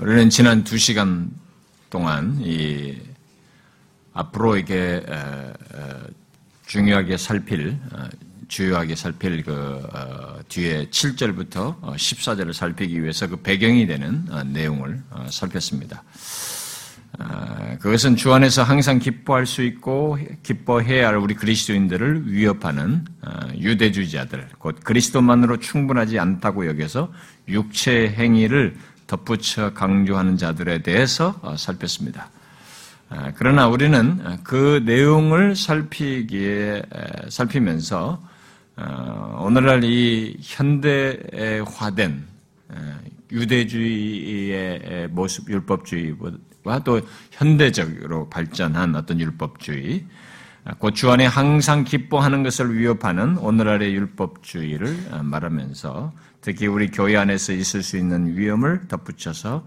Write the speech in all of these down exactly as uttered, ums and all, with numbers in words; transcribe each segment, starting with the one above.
우리는 지난 두 시간 동안 이 앞으로 이게 중요하게 살필, 주요하게 살필 그 뒤에 칠 절부터 십사 절을 살피기 위해서 그 배경이 되는 내용을 살폈습니다. 그것은 주 안에서 항상 기뻐할 수 있고 기뻐해야 할 우리 그리스도인들을 위협하는 유대주의자들, 곧 그리스도만으로 충분하지 않다고 여겨서 육체의 행위를 덧붙여 강조하는 자들에 대해서 살폈습니다. 그러나 우리는 그 내용을 살피기에, 살피면서 오늘날 이 현대화된 유대주의의 모습, 율법주의와 또 현대적으로 발전한 어떤 율법주의, 곧 주 안에 항상 기뻐하는 것을 위협하는 오늘날의 율법주의를 말하면서 특히 우리 교회 안에서 있을 수 있는 위험을 덧붙여서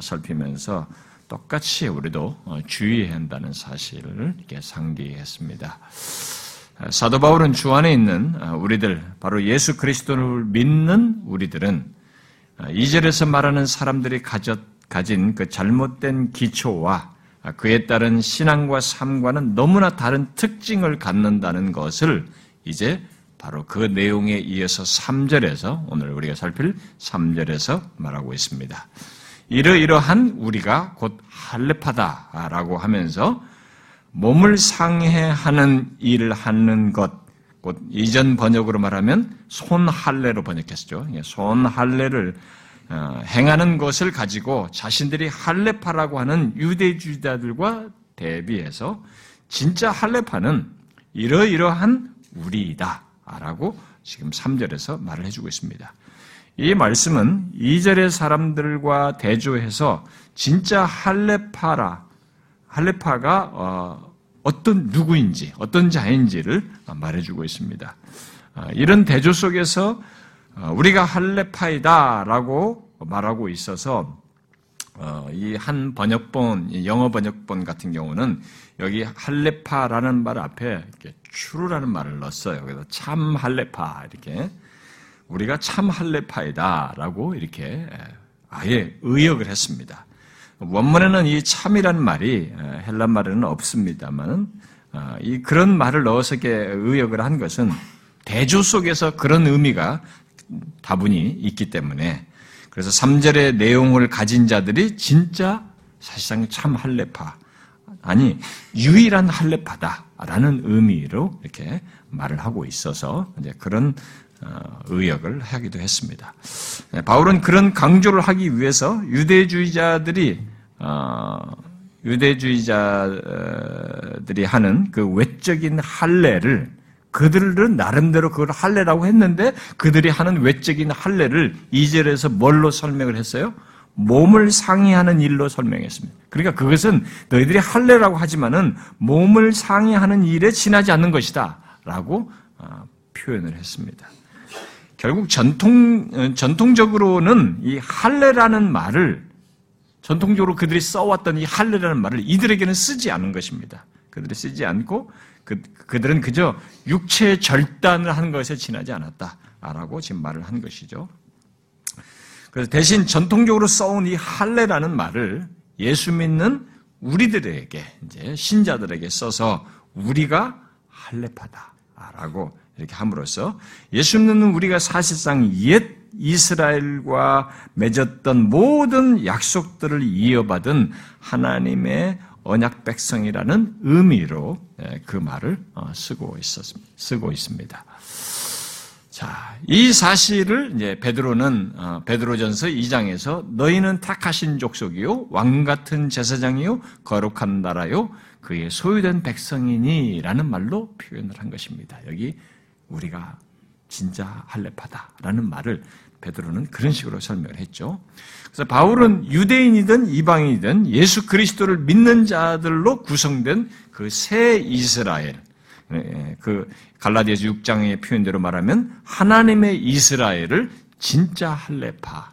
살피면서 똑같이 우리도 주의해야 한다는 사실을 이렇게 상기했습니다. 사도 바울은 주 안에 있는 우리들, 바로 예수 그리스도를 믿는 우리들은 이 절에서 말하는 사람들이 가졌, 가진 그 잘못된 기초와 그에 따른 신앙과 삶과는 너무나 다른 특징을 갖는다는 것을 이제 바로 그 내용에 이어서 삼 절에서 오늘 우리가 살필 삼 절에서 말하고 있습니다. 이러이러한 우리가 곧 할례파다라고 하면서 몸을 상해하는 일을 하는 것, 곧 이전 번역으로 말하면 손할례로 번역했죠. 손할례를 행하는 것을 가지고 자신들이 할례파라고 하는 유대주의자들과 대비해서 진짜 할례파는 이러이러한 우리이다라고 지금 삼 절에서 말을 해주고 있습니다. 이 말씀은 이 절의 사람들과 대조해서 진짜 할례파라, 할례파가 어떤 누구인지, 어떤 자인지를 말해주고 있습니다. 이런 대조 속에서 우리가 할례파이다라고 말하고 있어서 이 한 번역본, 영어 번역본 같은 경우는 여기 할례파라는 말 앞에 이렇게 true라는 말을 넣었어요. 그래서 참 할례파 이렇게. 우리가 참 할례파이다라고 이렇게 아예 의역을 했습니다. 원문에는 이 참이라는 말이 헬라 말에는 없습니다만 이 그런 말을 넣어서 이렇게 의역을 한 것은 대조 속에서 그런 의미가 다분히 있기 때문에 그래서 삼 절의 내용을 가진 자들이 진짜 사실상 참 할례파 아니 유일한 할례파다라는 의미로 이렇게 말을 하고 있어서 이제 그런 의역을 하기도 했습니다. 바울은 그런 강조를 하기 위해서 유대주의자들이 유대주의자들이 하는 그 외적인 할례를 그들은 나름대로 그걸 할례라고 했는데 그들이 하는 외적인 할례를 이 절에서 뭘로 설명을 했어요? 몸을 상해하는 일로 설명했습니다. 그러니까 그것은 너희들이 할례라고 하지만은 몸을 상해하는 일에 지나지 않는 것이다라고 표현을 했습니다. 결국 전통, 전통적으로는 이 할례라는 말을 전통적으로 그들이 써왔던 이 할례라는 말을 이들에게는 쓰지 않은 것입니다. 그들이 쓰지 않고 그, 그들은 그저 육체의 절단을 한 것에 지나지 않았다라고 지금 말을 한 것이죠. 그래서 대신 전통적으로 써온 이 할례라는 말을 예수 믿는 우리들에게 이제 신자들에게 써서 우리가 할례파다라고 이렇게 함으로써 예수 믿는 우리가 사실상 옛 이스라엘과 맺었던 모든 약속들을 이어받은 하나님의 언약 백성이라는 의미로 그 말을 쓰고 있었습니다. 쓰고 있습니다. 자, 이 사실을 이제 베드로는 베드로전서 이 장에서 너희는 택하신 족속이요 왕 같은 제사장이요 거룩한 나라요 그의 소유된 백성이니라는 말로 표현을 한 것입니다. 여기 우리가 진짜 할례파다라는 말을 베드로는 그런 식으로 설명을 했죠. 그래서 바울은 유대인이든 이방인이든 예수 그리스도를 믿는 자들로 구성된 그 새 이스라엘, 그 갈라디아서 육 장의 표현대로 말하면 하나님의 이스라엘을 진짜 할례파,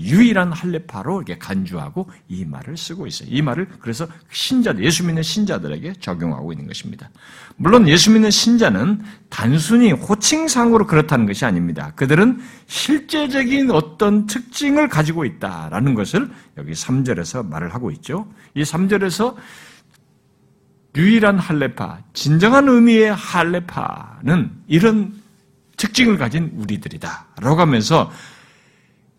유일한 할례파로 이렇게 간주하고 이 말을 쓰고 있어요. 이 말을 그래서 신자들, 예수 믿는 신자들에게 적용하고 있는 것입니다. 물론 예수 믿는 신자는 단순히 호칭상으로 그렇다는 것이 아닙니다. 그들은 실제적인 어떤 특징을 가지고 있다라는 것을 여기 삼 절에서 말을 하고 있죠. 이 삼 절에서 유일한 할례파, 진정한 의미의 할례파는 이런 특징을 가진 우리들이다 라고 하면서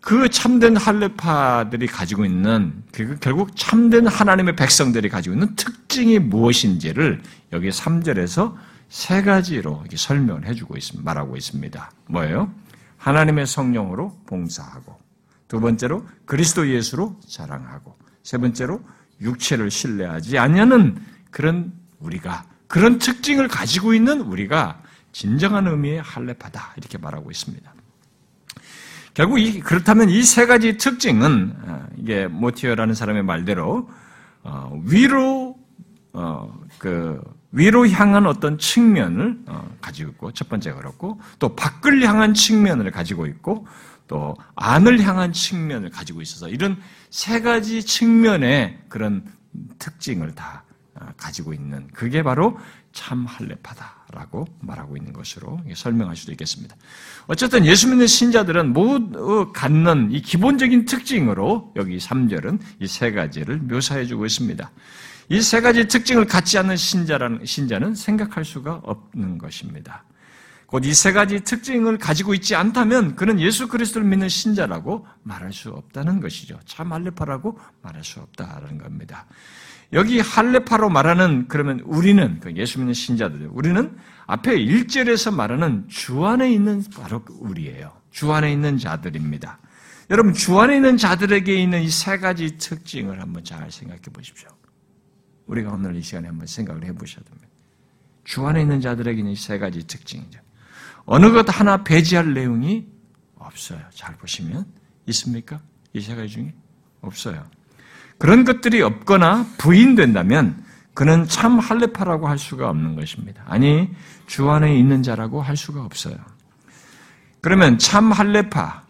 그 참된 할례파들이 가지고 있는, 결국 참된 하나님의 백성들이 가지고 있는 특징이 무엇인지를 여기 삼 절에서 세 가지로 이렇게 설명을 해주고 있습니다. 말하고 있습니다. 뭐예요? 하나님의 성령으로 봉사하고, 두 번째로 그리스도 예수로 자랑하고, 세 번째로 육체를 신뢰하지 않냐는 그런 우리가, 그런 특징을 가지고 있는 우리가 진정한 의미의 할례파다 이렇게 말하고 있습니다. 결국 이, 그렇다면 이 세 가지 특징은 이게 모티어라는 사람의 말대로 어, 위로 어, 그 위로 향한 어떤 측면을 어, 가지고 있고, 첫 번째 그렇고, 또 밖을 향한 측면을 가지고 있고, 또 안을 향한 측면을 가지고 있어서 이런 세 가지 측면의 그런 특징을 다 가지고 있는, 그게 바로 참 할례파다라고 말하고 있는 것으로 설명할 수도 있겠습니다. 어쨌든 예수 믿는 신자들은 모두 갖는 이 기본적인 특징으로 여기 삼 절은 이 세 가지를 묘사해주고 있습니다. 이 세 가지 특징을 갖지 않는 신자라는, 신자는 생각할 수가 없는 것입니다. 곧 이 세 가지 특징을 가지고 있지 않다면 그는 예수 그리스도를 믿는 신자라고 말할 수 없다는 것이죠. 참 할례파라고 말할 수 없다는 겁니다. 여기 할례파로 말하는, 그러면 우리는, 예수 믿는 신자들, 우리는 앞에 일 절에서 말하는 주 안에 있는 바로 우리예요. 주 안에 있는 자들입니다. 여러분, 주 안에 있는 자들에게 있는 이 세 가지 특징을 한번 잘 생각해 보십시오. 우리가 오늘 이 시간에 한번 생각을 해 보셔야 됩니다. 주 안에 있는 자들에게 있는 이 세 가지 특징이죠. 어느 것 하나 배제할 내용이 없어요. 잘 보시면 있습니까? 이 세 가지 중에 없어요. 그런 것들이 없거나 부인된다면 그는 참 할례파라고 할 수가 없는 것입니다. 아니, 주 안에 있는 자라고 할 수가 없어요. 그러면 참 할례파,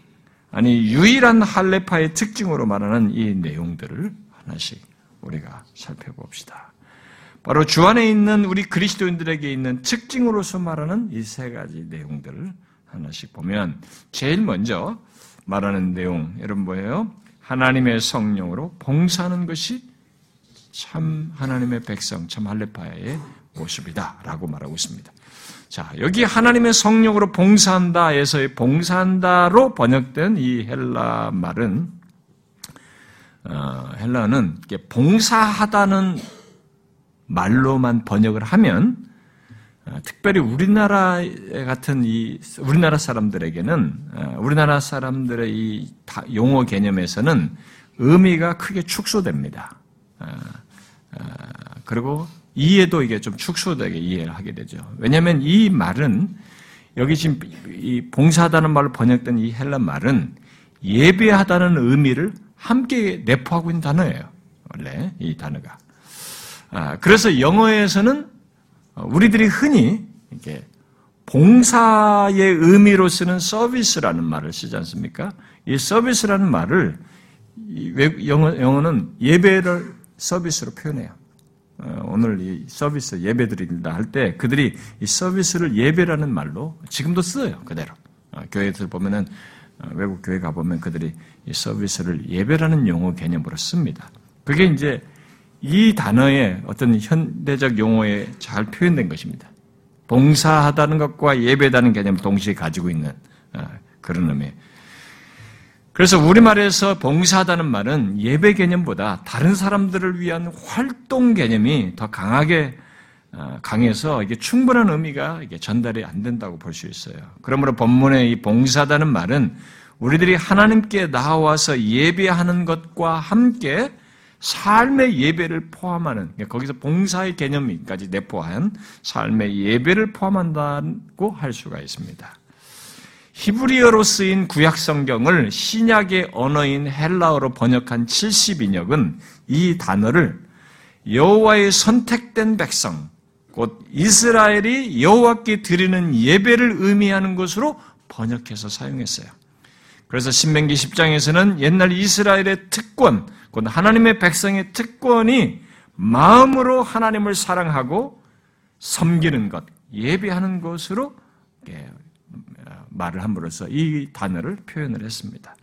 아니 유일한 할례파의 특징으로 말하는 이 내용들을 하나씩 우리가 살펴봅시다. 바로 주 안에 있는 우리 그리스도인들에게 있는 특징으로서 말하는 이 세 가지 내용들을 하나씩 보면, 제일 먼저 말하는 내용, 여러분 뭐예요? 하나님의 성령으로 봉사하는 것이 참 하나님의 백성, 참 할례파의 모습이다라고 말하고 있습니다. 자, 여기 하나님의 성령으로 봉사한다에서의 봉사한다로 번역된 이 헬라 말은, 어, 헬라는 봉사하다는 말로만 번역을 하면, 특별히 우리나라 같은 이 우리나라 사람들에게는, 우리나라 사람들의 이 용어 개념에서는 의미가 크게 축소됩니다. 그리고 이해도 이게 좀 축소되게 이해를 하게 되죠. 왜냐하면 이 말은, 여기 지금 이 봉사하다는 말로 번역된 이 헬라 말은 예배하다는 의미를 함께 내포하고 있는 단어예요. 원래 이 단어가. 그래서 영어에서는 우리들이 흔히 이렇게 봉사의 의미로 쓰는 서비스라는 말을 쓰지 않습니까? 이 서비스라는 말을 영어, 영어는 예배를 서비스로 표현해요. 오늘 이 서비스, 예배드린다 할 때 그들이 이 서비스를 예배라는 말로 지금도 써요. 그대로. 교회에서 보면은, 외국 교회 가보면 그들이 이 서비스를 예배라는 용어 개념으로 씁니다. 그게 이제 이 단어의 어떤 현대적 용어에 잘 표현된 것입니다. 봉사하다는 것과 예배다는 개념을 동시에 가지고 있는 그런 의미. 그래서 우리말에서 봉사하다는 말은 예배 개념보다 다른 사람들을 위한 활동 개념이 더 강하게 강해서 이게 충분한 의미가 이게 전달이 안 된다고 볼 수 있어요. 그러므로 본문의 이 봉사하다는 말은 우리들이 하나님께 나와서 예배하는 것과 함께 삶의 예배를 포함하는, 거기서 봉사의 개념까지 내포한 삶의 예배를 포함한다고 할 수가 있습니다. 히브리어로 쓰인 구약 성경을 신약의 언어인 헬라어로 번역한 칠십 인역은 이 단어를 여호와의 선택된 백성, 곧 이스라엘이 여호와께 드리는 예배를 의미하는 것으로 번역해서 사용했어요. 그래서 신명기 십 장에서는 옛날 이스라엘의 특권, 곧 하나님의 백성의 특권이 마음으로 하나님을 사랑하고 섬기는 것, 예배하는 것으로 말을 함으로써 이 단어를 표현을 했습니다.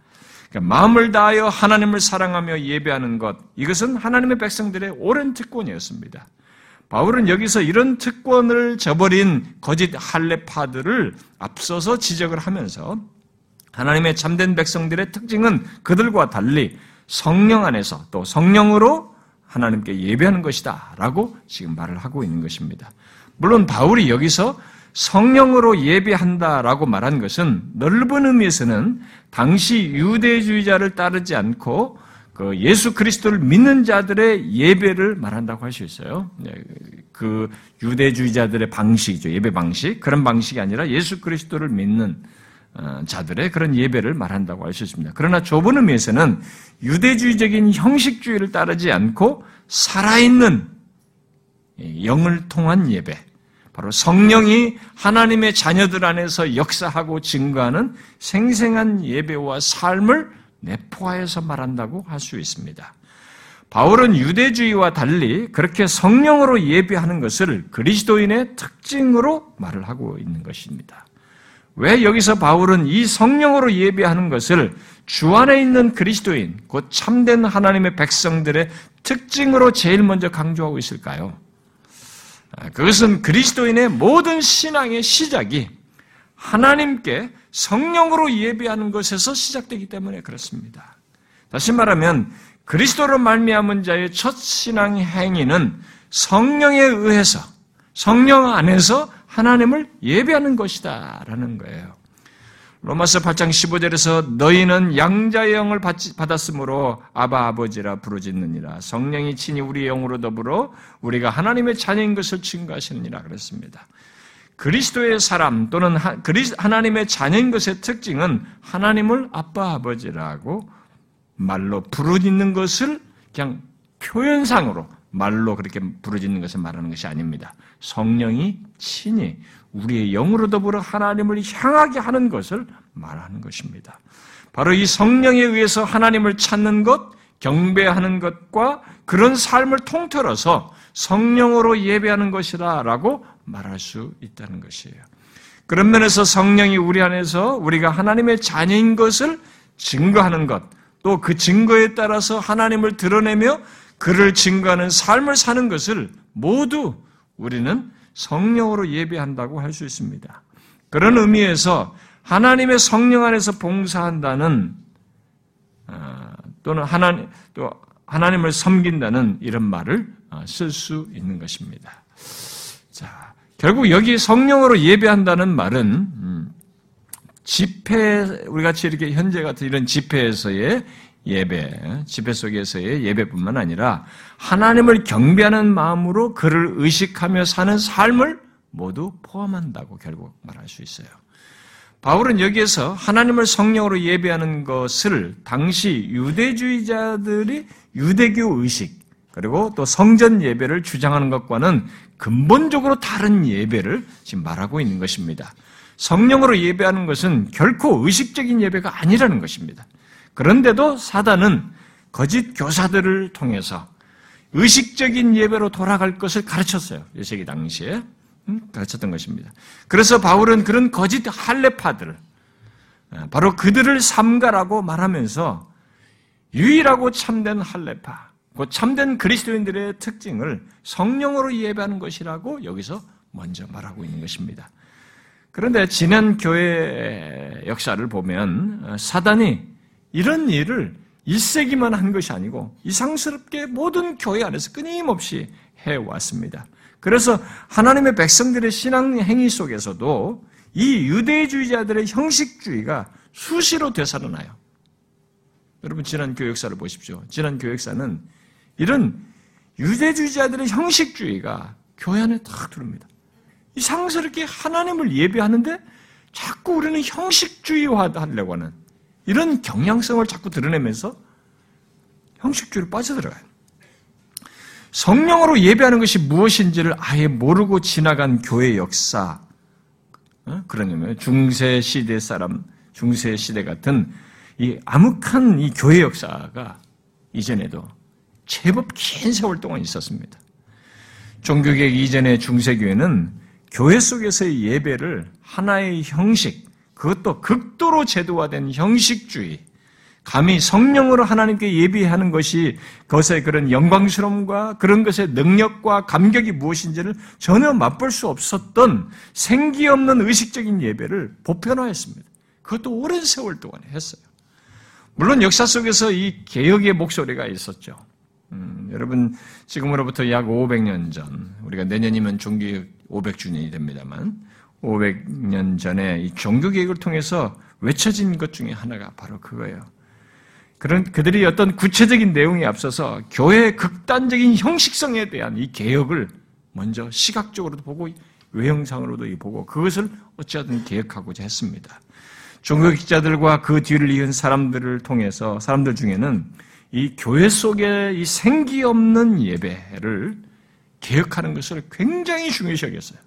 그러니까 마음을 다하여 하나님을 사랑하며 예배하는 것, 이것은 하나님의 백성들의 오랜 특권이었습니다. 바울은 여기서 이런 특권을 저버린 거짓 할례파들을 앞서서 지적을 하면서 하나님의 참된 백성들의 특징은 그들과 달리 성령 안에서 또 성령으로 하나님께 예배하는 것이다 라고 지금 말을 하고 있는 것입니다. 물론 바울이 여기서 성령으로 예배한다라고 말한 것은 넓은 의미에서는 당시 유대주의자를 따르지 않고 그 예수 그리스도를 믿는 자들의 예배를 말한다고 할 수 있어요. 그 유대주의자들의 방식이죠. 예배 방식. 그런 방식이 아니라 예수 그리스도를 믿는 자들의 그런 예배를 말한다고 할 수 있습니다. 그러나 좁은 의미에서는 유대주의적인 형식주의를 따르지 않고 살아있는 영을 통한 예배, 바로 성령이 하나님의 자녀들 안에서 역사하고 증거하는 생생한 예배와 삶을 내포하여서 말한다고 할 수 있습니다. 바울은 유대주의와 달리 그렇게 성령으로 예배하는 것을 그리스도인의 특징으로 말을 하고 있는 것입니다. 왜 여기서 바울은 이 성령으로 예배하는 것을 주 안에 있는 그리스도인, 곧 참된 하나님의 백성들의 특징으로 제일 먼저 강조하고 있을까요? 그것은 그리스도인의 모든 신앙의 시작이 하나님께 성령으로 예배하는 것에서 시작되기 때문에 그렇습니다. 다시 말하면 그리스도로 말미암은 자의 첫 신앙 행위는 성령에 의해서, 성령 안에서 하나님을 예배하는 것이다 라는 거예요. 로마서 팔 장 십오 절에서 너희는 양자의 영을 받았으므로 아바 아버지라 부르짖느니라. 성령이 친히 우리의 영으로 더불어 우리가 하나님의 자녀인 것을 증거하시느니라 그랬습니다. 그리스도의 사람 또는 하나님의 자녀인 것의 특징은 하나님을 아빠 아버지라고 말로 부르짖는 것을 그냥 표현상으로 말로 그렇게 부르짖는 것을 말하는 것이 아닙니다. 성령이 친히 우리의 영으로 더불어 하나님을 향하게 하는 것을 말하는 것입니다. 바로 이 성령에 의해서 하나님을 찾는 것, 경배하는 것과 그런 삶을 통틀어서 성령으로 예배하는 것이라고 말할 수 있다는 것이에요. 그런 면에서 성령이 우리 안에서 우리가 하나님의 자녀인 것을 증거하는 것, 또 그 증거에 따라서 하나님을 드러내며 그를 증거하는 삶을 사는 것을 모두 우리는 성령으로 예배한다고 할 수 있습니다. 그런 의미에서 하나님의 성령 안에서 봉사한다는 또는 하나님, 또 하나님을 섬긴다는 이런 말을 쓸 수 있는 것입니다. 자, 결국 여기 성령으로 예배한다는 말은 집회, 우리 같이 이렇게 현재 같은 이런 집회에서의 예배, 집회 속에서의 예배뿐만 아니라 하나님을 경배하는 마음으로 그를 의식하며 사는 삶을 모두 포함한다고 결국 말할 수 있어요. 바울은 여기에서 하나님을 성령으로 예배하는 것을 당시 유대주의자들이 유대교 의식, 그리고 또 성전 예배를 주장하는 것과는 근본적으로 다른 예배를 지금 말하고 있는 것입니다. 성령으로 예배하는 것은 결코 의식적인 예배가 아니라는 것입니다. 그런데도 사단은 거짓 교사들을 통해서 의식적인 예배로 돌아갈 것을 가르쳤어요. 요새기 당시에 가르쳤던 것입니다. 그래서 바울은 그런 거짓 할례파들, 바로 그들을 삼가라고 말하면서 유일하고 참된 할례파, 그 참된 그리스도인들의 특징을 성령으로 예배하는 것이라고 여기서 먼저 말하고 있는 것입니다. 그런데 지난 교회 역사를 보면 사단이 이런 일을 일 세기만 한 것이 아니고 이상스럽게 모든 교회 안에서 끊임없이 해왔습니다. 그래서 하나님의 백성들의 신앙 행위 속에서도 이 유대주의자들의 형식주의가 수시로 되살아나요. 여러분 지난 교회 역사를 보십시오. 지난 교회 역사는 이런 유대주의자들의 형식주의가 교회 안에 탁 들어옵니다. 이상스럽게 하나님을 예배하는데 자꾸 우리는 형식주의화하려고 하는 이런 경향성을 자꾸 드러내면서 형식주의로 빠져들어가요. 성령으로 예배하는 것이 무엇인지를 아예 모르고 지나간 교회 역사, 그런 의미예요. 중세 시대 사람, 중세 시대 같은 이 암흑한 이 교회 역사가 이전에도 제법 긴 세월 동안 있었습니다. 종교개혁 이전의 중세교회는 교회 속에서의 예배를 하나의 형식, 그것도 극도로 제도화된 형식주의, 감히 성령으로 하나님께 예배하는 것이 그것의 그런 영광스러움과 그런 것의 능력과 감격이 무엇인지를 전혀 맛볼 수 없었던 생기 없는 의식적인 예배를 보편화했습니다. 그것도 오랜 세월 동안 했어요. 물론 역사 속에서 이 개혁의 목소리가 있었죠. 음, 여러분 지금으로부터 약 오백 년 전, 우리가 내년이면 종교개혁 오백 주년이 됩니다만 오백 년 전에 이 종교개혁을 통해서 외쳐진 것 중에 하나가 바로 그거예요. 그런 그들이 어떤 구체적인 내용에 앞서서 교회의 극단적인 형식성에 대한 이 개혁을 먼저 시각적으로도 보고 외형상으로도 보고 그것을 어찌하든 개혁하고자 했습니다. 종교학자들과 그 뒤를 이은 사람들을 통해서 사람들 중에는 이 교회 속의 이 생기 없는 예배를 개혁하는 것을 굉장히 중요시 여겼어요.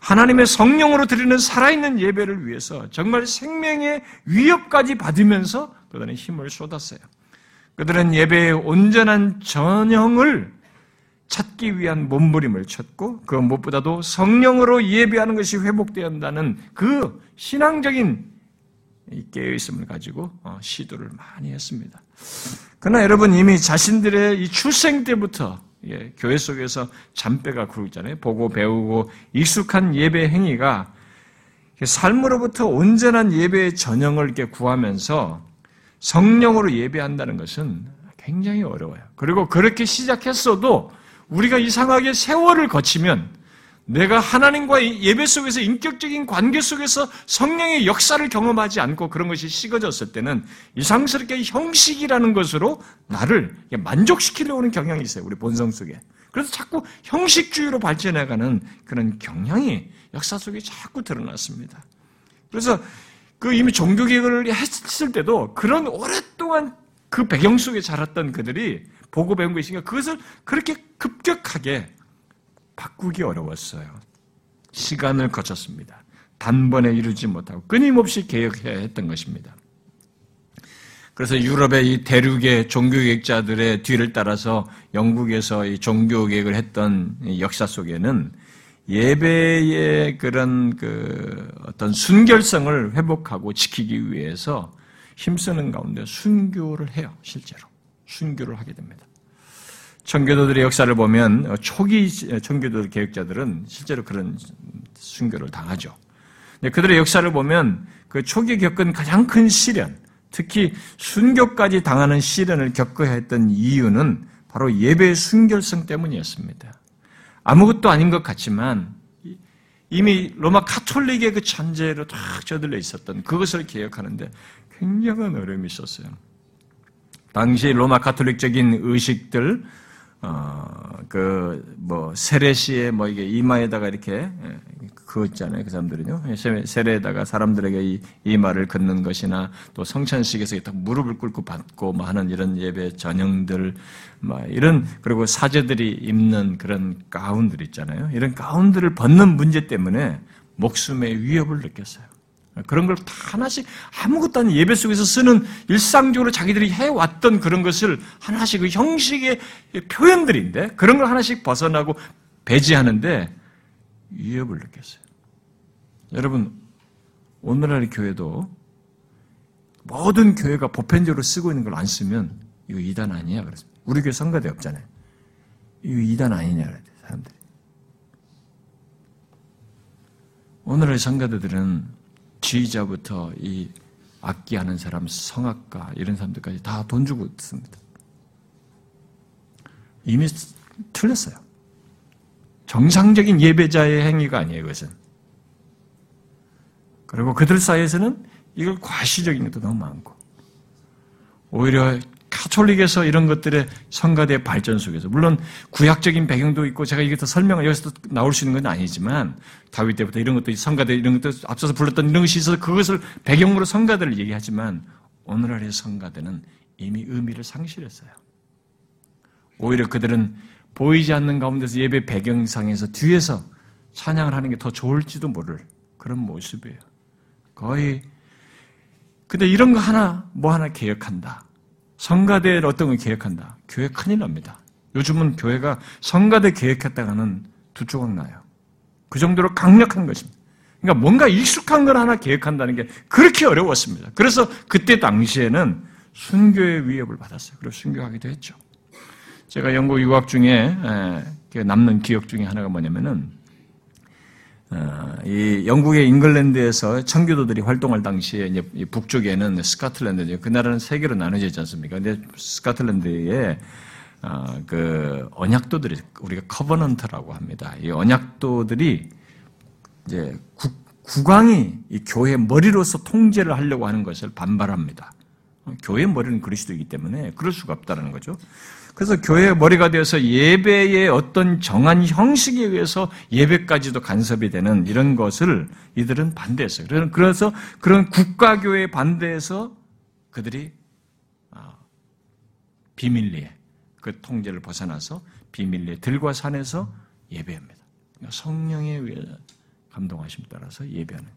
하나님의 성령으로 드리는 살아있는 예배를 위해서 정말 생명의 위협까지 받으면서 그들은 힘을 쏟았어요. 그들은 예배의 온전한 전형을 찾기 위한 몸부림을 쳤고 그 무엇보다도 성령으로 예배하는 것이 회복되어야 한다는 그 신앙적인 깨어있음을 가지고 시도를 많이 했습니다. 그러나 여러분 이미 자신들의 이 출생 때부터 예, 교회 속에서 잔뼈가 굵잖아요. 보고 배우고 익숙한 예배 행위가 삶으로부터 온전한 예배의 전형을 이렇게 구하면서 성령으로 예배한다는 것은 굉장히 어려워요. 그리고 그렇게 시작했어도 우리가 이상하게 세월을 거치면 내가 하나님과 예배 속에서 인격적인 관계 속에서 성령의 역사를 경험하지 않고 그런 것이 식어졌을 때는 이상스럽게 형식이라는 것으로 나를 만족시키려고 하는 경향이 있어요. 우리 본성 속에. 그래서 자꾸 형식주의로 발전해가는 그런 경향이 역사 속에 자꾸 드러났습니다. 그래서 그 이미 종교개혁을 했을 때도 그런 오랫동안 그 배경 속에 자랐던 그들이 보고 배운 것이니까 그것을 그렇게 급격하게 바꾸기 어려웠어요. 시간을 거쳤습니다. 단번에 이루지 못하고 끊임없이 개혁해야 했던 것입니다. 그래서 유럽의 이 대륙의 종교개혁자들의 뒤를 따라서 영국에서 이 종교개혁을 했던 이 역사 속에는 예배의 그런 그 어떤 순결성을 회복하고 지키기 위해서 힘쓰는 가운데 순교를 해요. 실제로 순교를 하게 됩니다. 청교도들의 역사를 보면 초기 청교도 개혁자들은 실제로 그런 순교를 당하죠. 근데 그들의 역사를 보면 그 초기 겪은 가장 큰 시련, 특히 순교까지 당하는 시련을 겪어야 했던 이유는 바로 예배의 순결성 때문이었습니다. 아무것도 아닌 것 같지만 이미 로마 카톨릭의 그 잔재로 탁 저들려 있었던 그것을 개혁하는데 굉장한 어려움이 있었어요. 당시 로마 카톨릭적인 의식들, 어, 그, 뭐, 세례시에 뭐 이게 이마에다가 이렇게 그었잖아요. 그 사람들은요. 세례에다가 사람들에게 이, 이마를 긋는 것이나 또 성찬식에서 딱 무릎을 꿇고 받고 뭐 하는 이런 예배 전형들, 막 이런, 그리고 사제들이 입는 그런 가운들 있잖아요. 이런 가운들을 벗는 문제 때문에 목숨의 위협을 느꼈어요. 그런 걸 하나씩 아무것도 아닌 예배 속에서 쓰는 일상적으로 자기들이 해왔던 그런 것을 하나씩 그 형식의 표현들인데 그런 걸 하나씩 벗어나고 배제하는데 위협을 느꼈어요. 여러분 오늘날 교회도 모든 교회가 보편적으로 쓰고 있는 걸 안 쓰면 이거 이단 아니냐 그랬습니다. 우리 교회 성가대 없잖아요. 이거 이단 아니냐 그랬어요. 사람들이. 오늘날 성가대들은 지휘자부터 이 악기하는 사람, 성악가 이런 사람들까지 다 돈 주고 씁니다. 이미 틀렸어요. 정상적인 예배자의 행위가 아니에요, 이것은. 그리고 그들 사이에서는 이걸 과시적인 것도 너무 많고 오히려 카톨릭에서 이런 것들의 성가대의 발전 속에서 물론 구약적인 배경도 있고 제가 이게 더 설명을 여기서 나올 수 있는 건 아니지만 다윗 때부터 이런 것도 성가대 이런 것도 앞서서 불렀던 이런 것이 있어서 그것을 배경으로 성가대를 얘기하지만 오늘날의 성가대는 이미 의미를 상실했어요. 오히려 그들은 보이지 않는 가운데서 예배 배경상에서 뒤에서 찬양을 하는 게 더 좋을지도 모를 그런 모습이에요. 거의 근데 이런 거 하나, 뭐 하나 개혁한다. 성가대를 어떤 걸 개혁한다. 교회 큰일 납니다. 요즘은 교회가 성가대 개혁했다가는 두 조각 나요. 그 정도로 강력한 것입니다. 그러니까 뭔가 익숙한 걸 하나 개혁한다는 게 그렇게 어려웠습니다. 그래서 그때 당시에는 순교의 위협을 받았어요. 그리고 순교하기도 했죠. 제가 영국 유학 중에 남는 기억 중에 하나가 뭐냐면은 이 영국의 잉글랜드에서 청교도들이 활동할 당시에 이제 북쪽에는 스코틀랜드, 그 나라는 세 개로 나눠져 있지 않습니까? 근데 스코틀랜드에 어, 그 언약도들이 우리가 커버넌트라고 합니다. 이 언약도들이 이제 국, 국왕이 이 교회 머리로서 통제를 하려고 하는 것을 반발합니다. 교회 머리는 그리스도이기 때문에 그럴 수가 없다는 거죠. 그래서 교회의 머리가 되어서 예배의 어떤 정한 형식에 의해서 예배까지도 간섭이 되는 이런 것을 이들은 반대했어요. 그래서, 그래서 그런 국가교회에 반대해서 그들이 비밀리에 그 통제를 벗어나서 비밀리에 들과 산에서 예배합니다. 성령에 의해 감동하심 따라서 예배하는.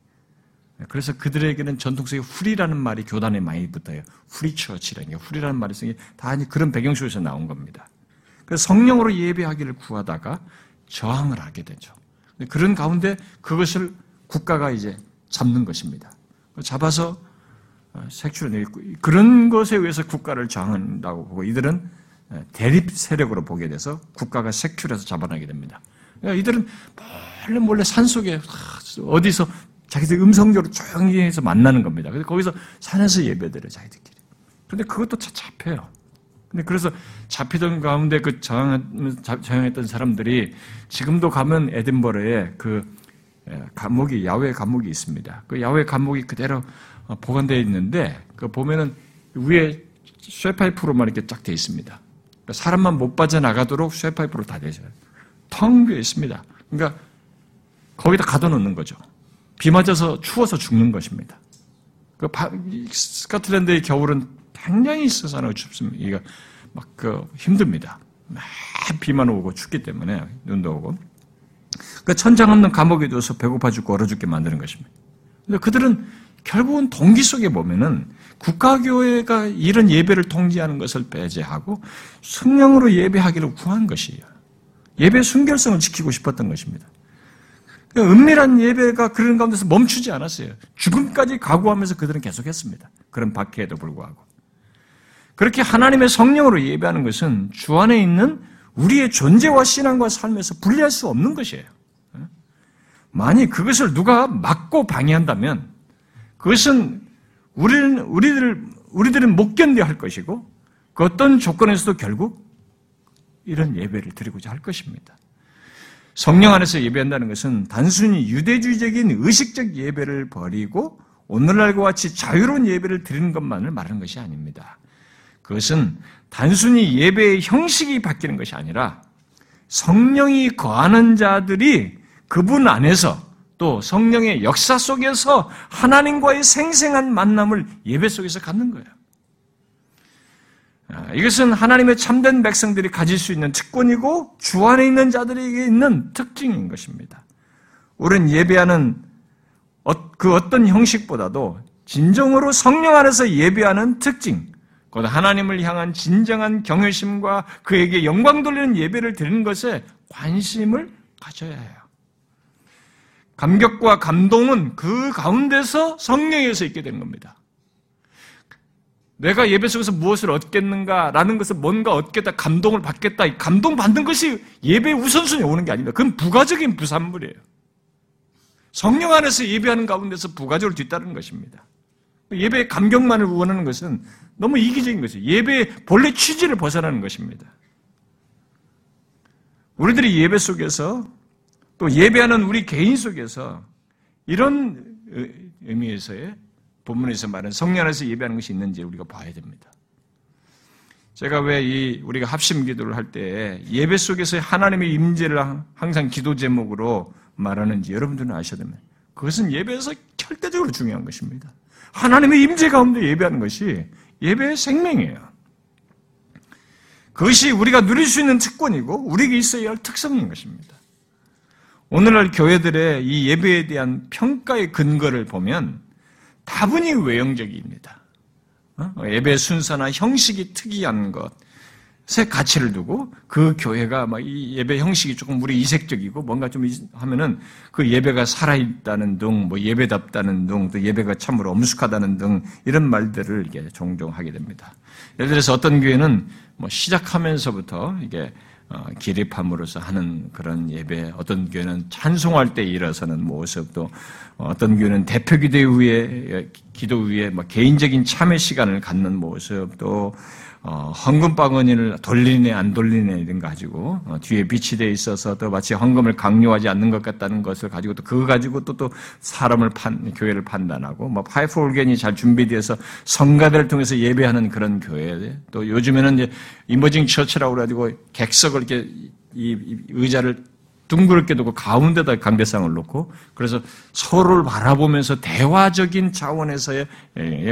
그래서 그들에게는 전통 속에 후리라는 말이 교단에 많이 붙어요. 후리처치라는 게 후리라는 말이 쓰는 게 다 그런 배경 속에서 나온 겁니다. 그래서 성령으로 예배하기를 구하다가 저항을 하게 되죠. 그런 가운데 그것을 국가가 이제 잡는 것입니다. 잡아서 색출해내고 그런 것에 의해서 국가를 저항한다고 보고 이들은 대립 세력으로 보게 돼서 국가가 색출해서 잡아내게 됩니다. 그러니까 이들은 몰래 몰래 산속에 어디서 자기들 음성적으로 조용히 해서 만나는 겁니다. 그래서 거기서 산에서 예배드려요, 자기들끼리. 그런데 그것도 잡혀요. 근데 그래서 잡히던 가운데 그 저항했던 사람들이 지금도 가면 에딘버러에 그 감옥이, 야외 감옥이 있습니다. 그 야외 감옥이 그대로 보관되어 있는데 그 보면은 위에 쇠파이프로만 이렇게 쫙 되어 있습니다. 사람만 못 빠져나가도록 쇠파이프로 다 되어있어요. 텅 비어 있습니다. 그러니까 거기다 가둬놓는 거죠. 비 맞아서 추워서 죽는 것입니다. 그 스코틀랜드의 겨울은 굉장히 서산하고 춥습니다. 이게 막 그 힘듭니다. 막 비만 오고 춥기 때문에 눈도 오고. 그 천장 없는 감옥에 두어서 배고파 죽고 얼어 죽게 만드는 것입니다. 근데 그들은 결국은 동기 속에 보면은 국가교회가 이런 예배를 통제하는 것을 배제하고 성령으로 예배하기를 구한 것이에요. 예배 순결성을 지키고 싶었던 것입니다. 은밀한 예배가 그런 가운데서 멈추지 않았어요. 죽음까지 각오하면서 그들은 계속했습니다. 그런 박해에도 불구하고. 그렇게 하나님의 성령으로 예배하는 것은 주 안에 있는 우리의 존재와 신앙과 삶에서 분리할 수 없는 것이에요. 만일 그것을 누가 막고 방해한다면 그것은 우리는, 우리들, 우리들은 못 견뎌야 할 것이고 그 어떤 조건에서도 결국 이런 예배를 드리고자 할 것입니다. 성령 안에서 예배한다는 것은 단순히 유대주의적인 의식적 예배를 버리고 오늘날과 같이 자유로운 예배를 드리는 것만을 말하는 것이 아닙니다. 그것은 단순히 예배의 형식이 바뀌는 것이 아니라 성령이 거하는 자들이 그분 안에서 또 성령의 역사 속에서 하나님과의 생생한 만남을 예배 속에서 갖는 거예요. 이것은 하나님의 참된 백성들이 가질 수 있는 특권이고 주 안에 있는 자들에게 있는 특징인 것입니다. 우리는 예배하는 그 어떤 형식보다도 진정으로 성령 안에서 예배하는 특징, 곧 하나님을 향한 진정한 경외심과 그에게 영광 돌리는 예배를 드리는 것에 관심을 가져야 해요. 감격과 감동은 그 가운데서 성령에서 있게 된 겁니다. 내가 예배 속에서 무엇을 얻겠는가라는 것은 뭔가 얻겠다, 감동을 받겠다. 감동받는 것이 예배의 우선순위에 오는 게 아닙니다. 그건 부가적인 부산물이에요. 성령 안에서 예배하는 가운데서 부가적으로 뒤따르는 것입니다. 예배의 감격만을 원하는 것은 너무 이기적인 것이에요. 예배의 본래 취지를 벗어나는 것입니다. 우리들이 예배 속에서 또 예배하는 우리 개인 속에서 이런 의미에서의 본문에서 말하는 성령 안에서 예배하는 것이 있는지 우리가 봐야 됩니다. 제가 왜 이 우리가 합심 기도를 할 때 예배 속에서의 하나님의 임재를 항상 기도 제목으로 말하는지 여러분들은 아셔야 됩니다. 그것은 예배에서 절대적으로 중요한 것입니다. 하나님의 임재 가운데 예배하는 것이 예배의 생명이에요. 그것이 우리가 누릴 수 있는 특권이고 우리에게 있어야 할 특성인 것입니다. 오늘날 교회들의 이 예배에 대한 평가의 근거를 보면 다분히 외형적입니다. 예배 순서나 형식이 특이한 것에 가치를 두고 그 교회가 막 이 예배 형식이 조금 우리 이색적이고 뭔가 좀 하면은 그 예배가 살아있다는 등, 뭐 예배답다는 등, 또 예배가 참으로 엄숙하다는 등 이런 말들을 이게 종종 하게 됩니다. 예를 들어서 어떤 교회는 뭐 시작하면서부터 이게 어, 기립함으로써 하는 그런 예배, 어떤 교회는 찬송할 때 일어서는 모습, 또 어떤 교회는 대표 기도 위에, 기도 위에 막 개인적인 참회 시간을 갖는 모습, 또 어, 헌금 바구니를 돌리네 안 돌리네 이런 거 가지고 어, 뒤에 빛이 돼 있어서 또 마치 헌금을 강요하지 않는 것 같다는 것을 가지고 또 그거 가지고 또 또 사람을 판, 교회를 판단하고 뭐 파이프 올겐이 잘 준비돼서 성가대를 통해서 예배하는 그런 교회, 또 요즘에는 이제 이머징 처치라고 그래가지고 객석을 이렇게 이, 이 의자를 둥그렇게 놓고 가운데다 강대상을 놓고 그래서 서로를 바라보면서 대화적인 차원에서의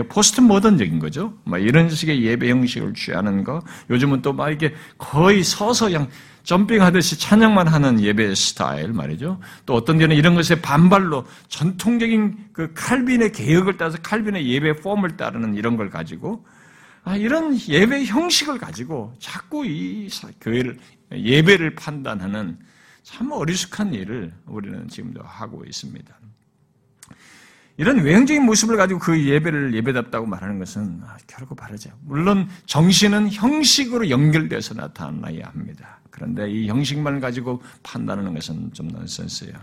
포스트 모던적인 거죠. 막 이런 식의 예배 형식을 취하는 거. 요즘은 또 막 이게 거의 서서 그냥 점핑하듯이 찬양만 하는 예배 스타일 말이죠. 또 어떤 데는 이런 것에 반발로 전통적인 그 칼빈의 개혁을 따라서 칼빈의 예배 폼을 따르는 이런 걸 가지고 아 이런 예배 형식을 가지고 자꾸 이 교회를 예배를 판단하는 참 어리숙한 일을 우리는 지금도 하고 있습니다. 이런 외형적인 모습을 가지고 그 예배를 예배답다고 말하는 것은 결코 바르지. 물론 정신은 형식으로 연결돼서 나타나야 합니다. 그런데 이 형식만 가지고 판단하는 것은 좀 넌센스예요.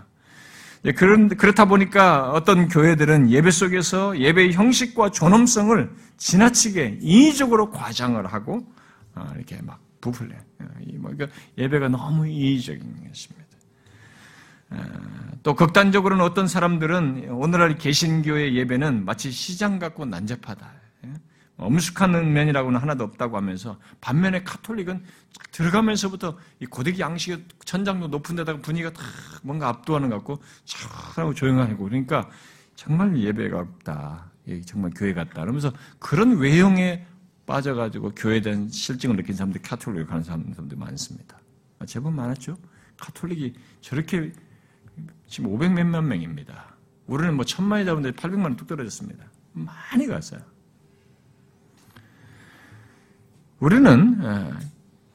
그런 그렇다 보니까 어떤 교회들은 예배 속에서 예배의 형식과 존엄성을 지나치게 인위적으로 과장을 하고 이렇게 막 부풀려. 그러니까 예배가 너무 이의적인 것입니다. 또 극단적으로는 어떤 사람들은 오늘날 개신교의 예배는 마치 시장 같고 난잡하다. 엄숙한 면이라고는 하나도 없다고 하면서 반면에 카톨릭은 들어가면서부터 이 고데기 양식의 천장도 높은 데다가 분위기가 딱 뭔가 압도하는 것 같고 차분하고 조용하고 그러니까 정말 예배가 없다. 정말 교회 같다. 그러면서 그런 외형의 빠져가지고 교회에 대한 실증을 느낀 사람들이 카톨릭에 가는 사람들이 많습니다. 제법 많았죠? 카톨릭이 저렇게 지금 오백 몇만 명입니다. 우리는 뭐 천만이 잡은데 팔백만 원 뚝 떨어졌습니다. 많이 갔어요. 우리는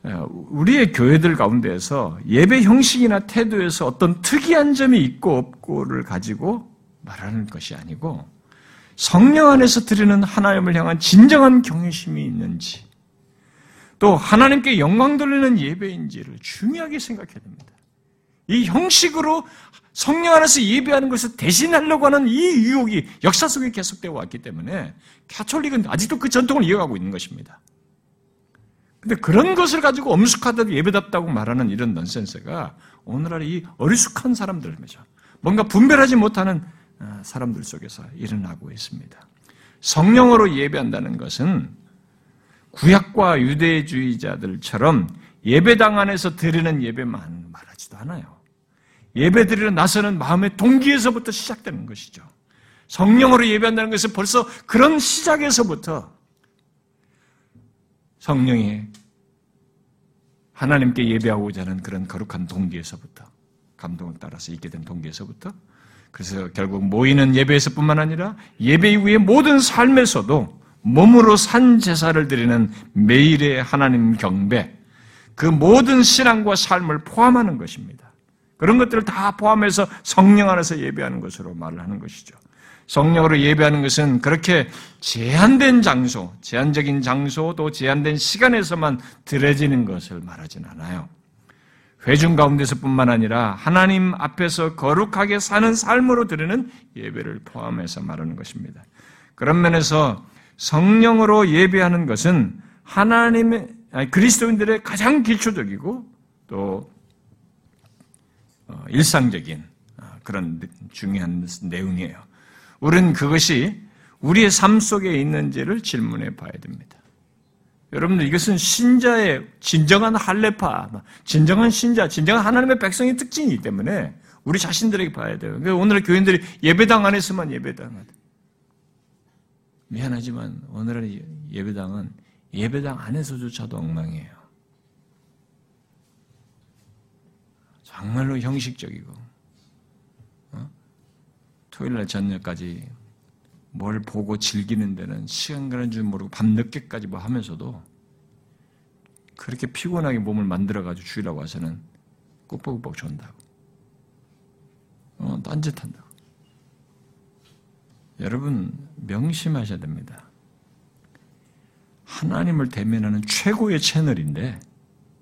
우리의 교회들 가운데에서 예배 형식이나 태도에서 어떤 특이한 점이 있고 없고를 가지고 말하는 것이 아니고 성령 안에서 드리는 하나님을 향한 진정한 경외심이 있는지 또 하나님께 영광 돌리는 예배인지를 중요하게 생각해야 됩니다. 이 형식으로 성령 안에서 예배하는 것을 대신하려고 하는 이 유혹이 역사 속에 계속되어 왔기 때문에 가톨릭은 아직도 그 전통을 이어가고 있는 것입니다. 그런데 그런 것을 가지고 엄숙하다고 예배답다고 말하는 이런 넌센스가 오늘날 이 어리숙한 사람들, 뭔가 분별하지 못하는 사람들 속에서 일어나고 있습니다. 성령으로 예배한다는 것은 구약과 유대주의자들처럼 예배당 안에서 드리는 예배만 말하지도 않아요. 예배드리러 나서는 마음의 동기에서부터 시작되는 것이죠. 성령으로 예배한다는 것은 벌써 그런 시작에서부터 성령이 하나님께 예배하고자 하는 그런 거룩한 동기에서부터 감동을 따라서 있게 된 동기에서부터 그래서 결국 모이는 예배에서뿐만 아니라 예배 이후의 모든 삶에서도 몸으로 산 제사를 드리는 매일의 하나님 경배, 그 모든 신앙과 삶을 포함하는 것입니다. 그런 것들을 다 포함해서 성령 안에서 예배하는 것으로 말을 하는 것이죠. 성령으로 예배하는 것은 그렇게 제한된 장소, 제한적인 장소, 또 제한된 시간에서만 드려지는 것을 말하진 않아요. 회중 가운데서뿐만 아니라 하나님 앞에서 거룩하게 사는 삶으로 드리는 예배를 포함해서 말하는 것입니다. 그런 면에서 성령으로 예배하는 것은 하나님의 아니, 그리스도인들의 가장 기초적이고 또 일상적인 그런 중요한 내용이에요. 우리는 그것이 우리의 삶 속에 있는지를 질문해 봐야 됩니다. 여러분들 이것은 신자의 진정한 할례파, 진정한 신자, 진정한 하나님의 백성의 특징이기 때문에 우리 자신들에게 봐야 돼요. 그러니까 오늘의 교인들이 예배당 안에서만 예배당하다. 미안하지만 오늘의 예배당은 예배당 안에서조차도 엉망이에요. 정말로 형식적이고 어? 토요일날 저녁까지 뭘 보고 즐기는 데는 시간 가는 줄 모르고 밤늦게까지 뭐 하면서도 그렇게 피곤하게 몸을 만들어가지고 주일하고 와서는 꼬박꼬박 존다고. 어, 딴짓한다고. 여러분 명심하셔야 됩니다. 하나님을 대면하는 최고의 채널인데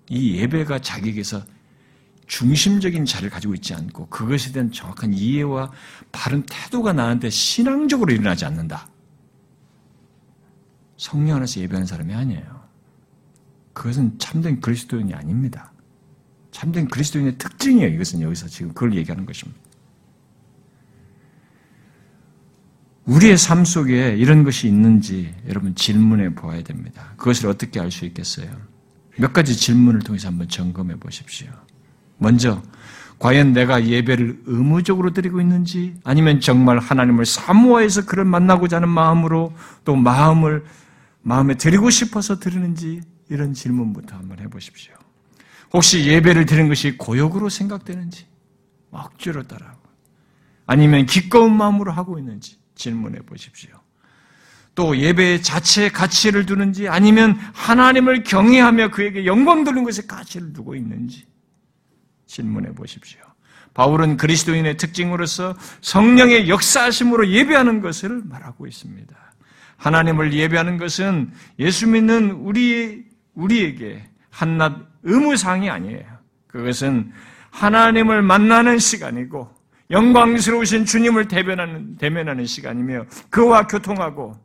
이 예배가 자기에게서 중심적인 자리를 가지고 있지 않고 그것에 대한 정확한 이해와 바른 태도가 나한테 신앙적으로 일어나지 않는다. 성령 안에서 예배하는 사람이 아니에요. 그것은 참된 그리스도인이 아닙니다. 참된 그리스도인의 특징이에요. 이것은 여기서 지금 그걸 얘기하는 것입니다. 우리의 삶 속에 이런 것이 있는지 여러분 질문해 보아야 됩니다. 그것을 어떻게 알 수 있겠어요? 몇 가지 질문을 통해서 한번 점검해 보십시오. 먼저 과연 내가 예배를 의무적으로 드리고 있는지 아니면 정말 하나님을 사모해서 그를 만나고자 하는 마음으로 또 마음을 마음에 드리고 싶어서 드리는지 이런 질문부터 한번 해보십시오. 혹시 예배를 드리는 것이 고역으로 생각되는지 억지로 따라하고 아니면 기꺼운 마음으로 하고 있는지 질문해 보십시오. 또 예배 자체에 가치를 두는지 아니면 하나님을 경외하며 그에게 영광 돌리는 것에 가치를 두고 있는지 질문해 보십시오. 바울은 그리스도인의 특징으로서 성령의 역사하심으로 예배하는 것을 말하고 있습니다. 하나님을 예배하는 것은 예수 믿는 우리, 우리에게 한낱 의무사항이 아니에요. 그것은 하나님을 만나는 시간이고 영광스러우신 주님을 대변하는, 대면하는 시간이며 그와 교통하고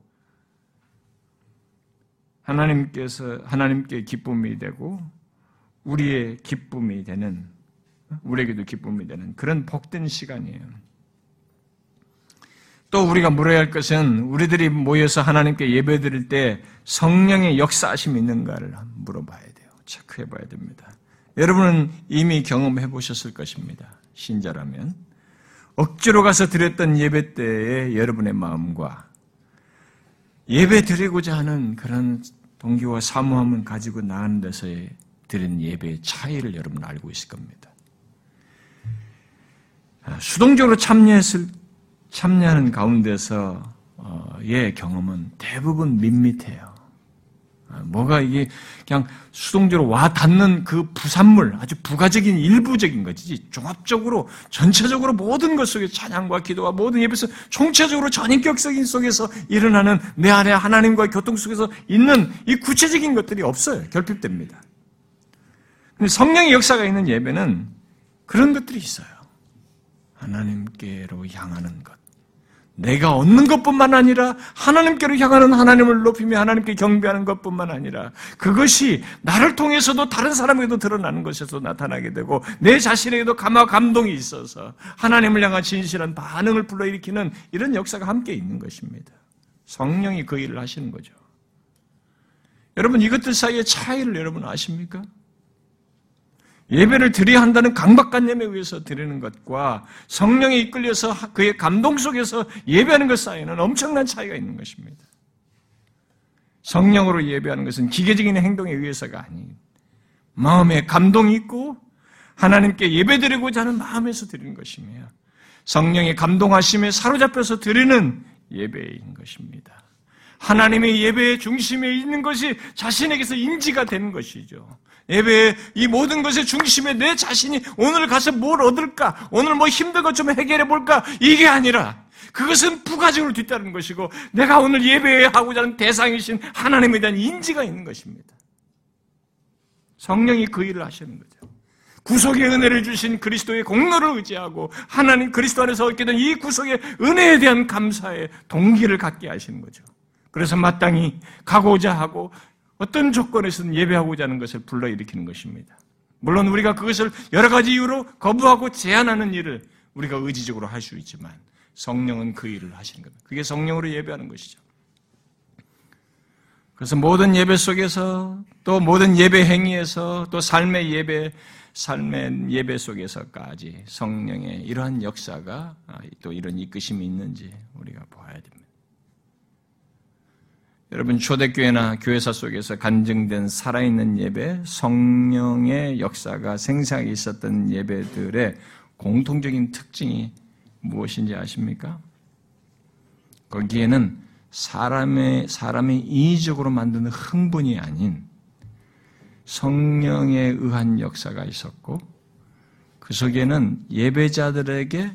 하나님께서, 하나님께 기쁨이 되고 우리의 기쁨이 되는, 우리에게도 기쁨이 되는 그런 복된 시간이에요. 또 우리가 물어야 할 것은 우리들이 모여서 하나님께 예배 드릴 때 성령의 역사하심이 있는가를 물어봐야 돼요. 체크해 봐야 됩니다. 여러분은 이미 경험해 보셨을 것입니다. 신자라면. 억지로 가서 드렸던 예배 때의 여러분의 마음과 예배 드리고자 하는 그런 동기와 사모함을 가지고 나가는 데서의 드린 예배의 차이를 여러분은 알고 있을 겁니다. 수동적으로 참여했을, 참여하는 가운데서의 경험은 대부분 밋밋해요. 뭐가 이게 그냥 수동적으로 와 닿는 그 부산물, 아주 부가적인 일부적인 것이지 종합적으로 전체적으로 모든 것 속에 찬양과 기도와 모든 예배에서 총체적으로 전인격적인 속에서 일어나는 내 안에 하나님과의 교통 속에서 있는 이 구체적인 것들이 없어요. 결핍됩니다. 근데 성령의 역사가 있는 예배는 그런 것들이 있어요. 하나님께로 향하는 것. 내가 얻는 것뿐만 아니라 하나님께로 향하는 하나님을 높이며 하나님께 경배하는 것뿐만 아니라 그것이 나를 통해서도 다른 사람에게도 드러나는 것에서 나타나게 되고 내 자신에게도 감화 감동이 있어서 하나님을 향한 진실한 반응을 불러일으키는 이런 역사가 함께 있는 것입니다. 성령이 그 일을 하시는 거죠. 여러분 이것들 사이의 차이를 여러분 아십니까? 예배를 드려야 한다는 강박관념에 의해서 드리는 것과 성령에 이끌려서 그의 감동 속에서 예배하는 것 사이에는 엄청난 차이가 있는 것입니다. 성령으로 예배하는 것은 기계적인 행동에 의해서가 아닌 마음에 감동이 있고 하나님께 예배드리고자 하는 마음에서 드리는 것이며 성령의 감동하심에 사로잡혀서 드리는 예배인 것입니다. 하나님의 예배의 중심에 있는 것이 자신에게서 인지가 되는 것이죠. 예배의 이 모든 것의 중심에 내 자신이 오늘 가서 뭘 얻을까? 오늘 뭐 힘든 것 좀 해결해 볼까? 이게 아니라 그것은 부가적으로 뒤따르는 것이고 내가 오늘 예배하고자 하는 대상이신 하나님에 대한 인지가 있는 것입니다. 성령이 그 일을 하시는 거죠. 구속의 은혜를 주신 그리스도의 공로를 의지하고 하나님 그리스도 안에서 얻게 된 이 구속의 은혜에 대한 감사의 동기를 갖게 하시는 거죠. 그래서 마땅히 가고자 하고 어떤 조건에서든 예배하고자 하는 것을 불러일으키는 것입니다. 물론 우리가 그것을 여러 가지 이유로 거부하고 제한하는 일을 우리가 의지적으로 할 수 있지만 성령은 그 일을 하시는 겁니다. 그게 성령으로 예배하는 것이죠. 그래서 모든 예배 속에서 또 모든 예배 행위에서 또 삶의 예배, 삶의 예배 속에서까지 성령의 이러한 역사가 또 이런 이끄심이 있는지 우리가 봐야 됩니다. 여러분 초대교회나 교회사 속에서 간증된 살아있는 예배, 성령의 역사가 생생하게 있었던 예배들의 공통적인 특징이 무엇인지 아십니까? 거기에는 사람의, 사람이 이의적으로 만드는 흥분이 아닌 성령에 의한 역사가 있었고, 그 속에는 예배자들에게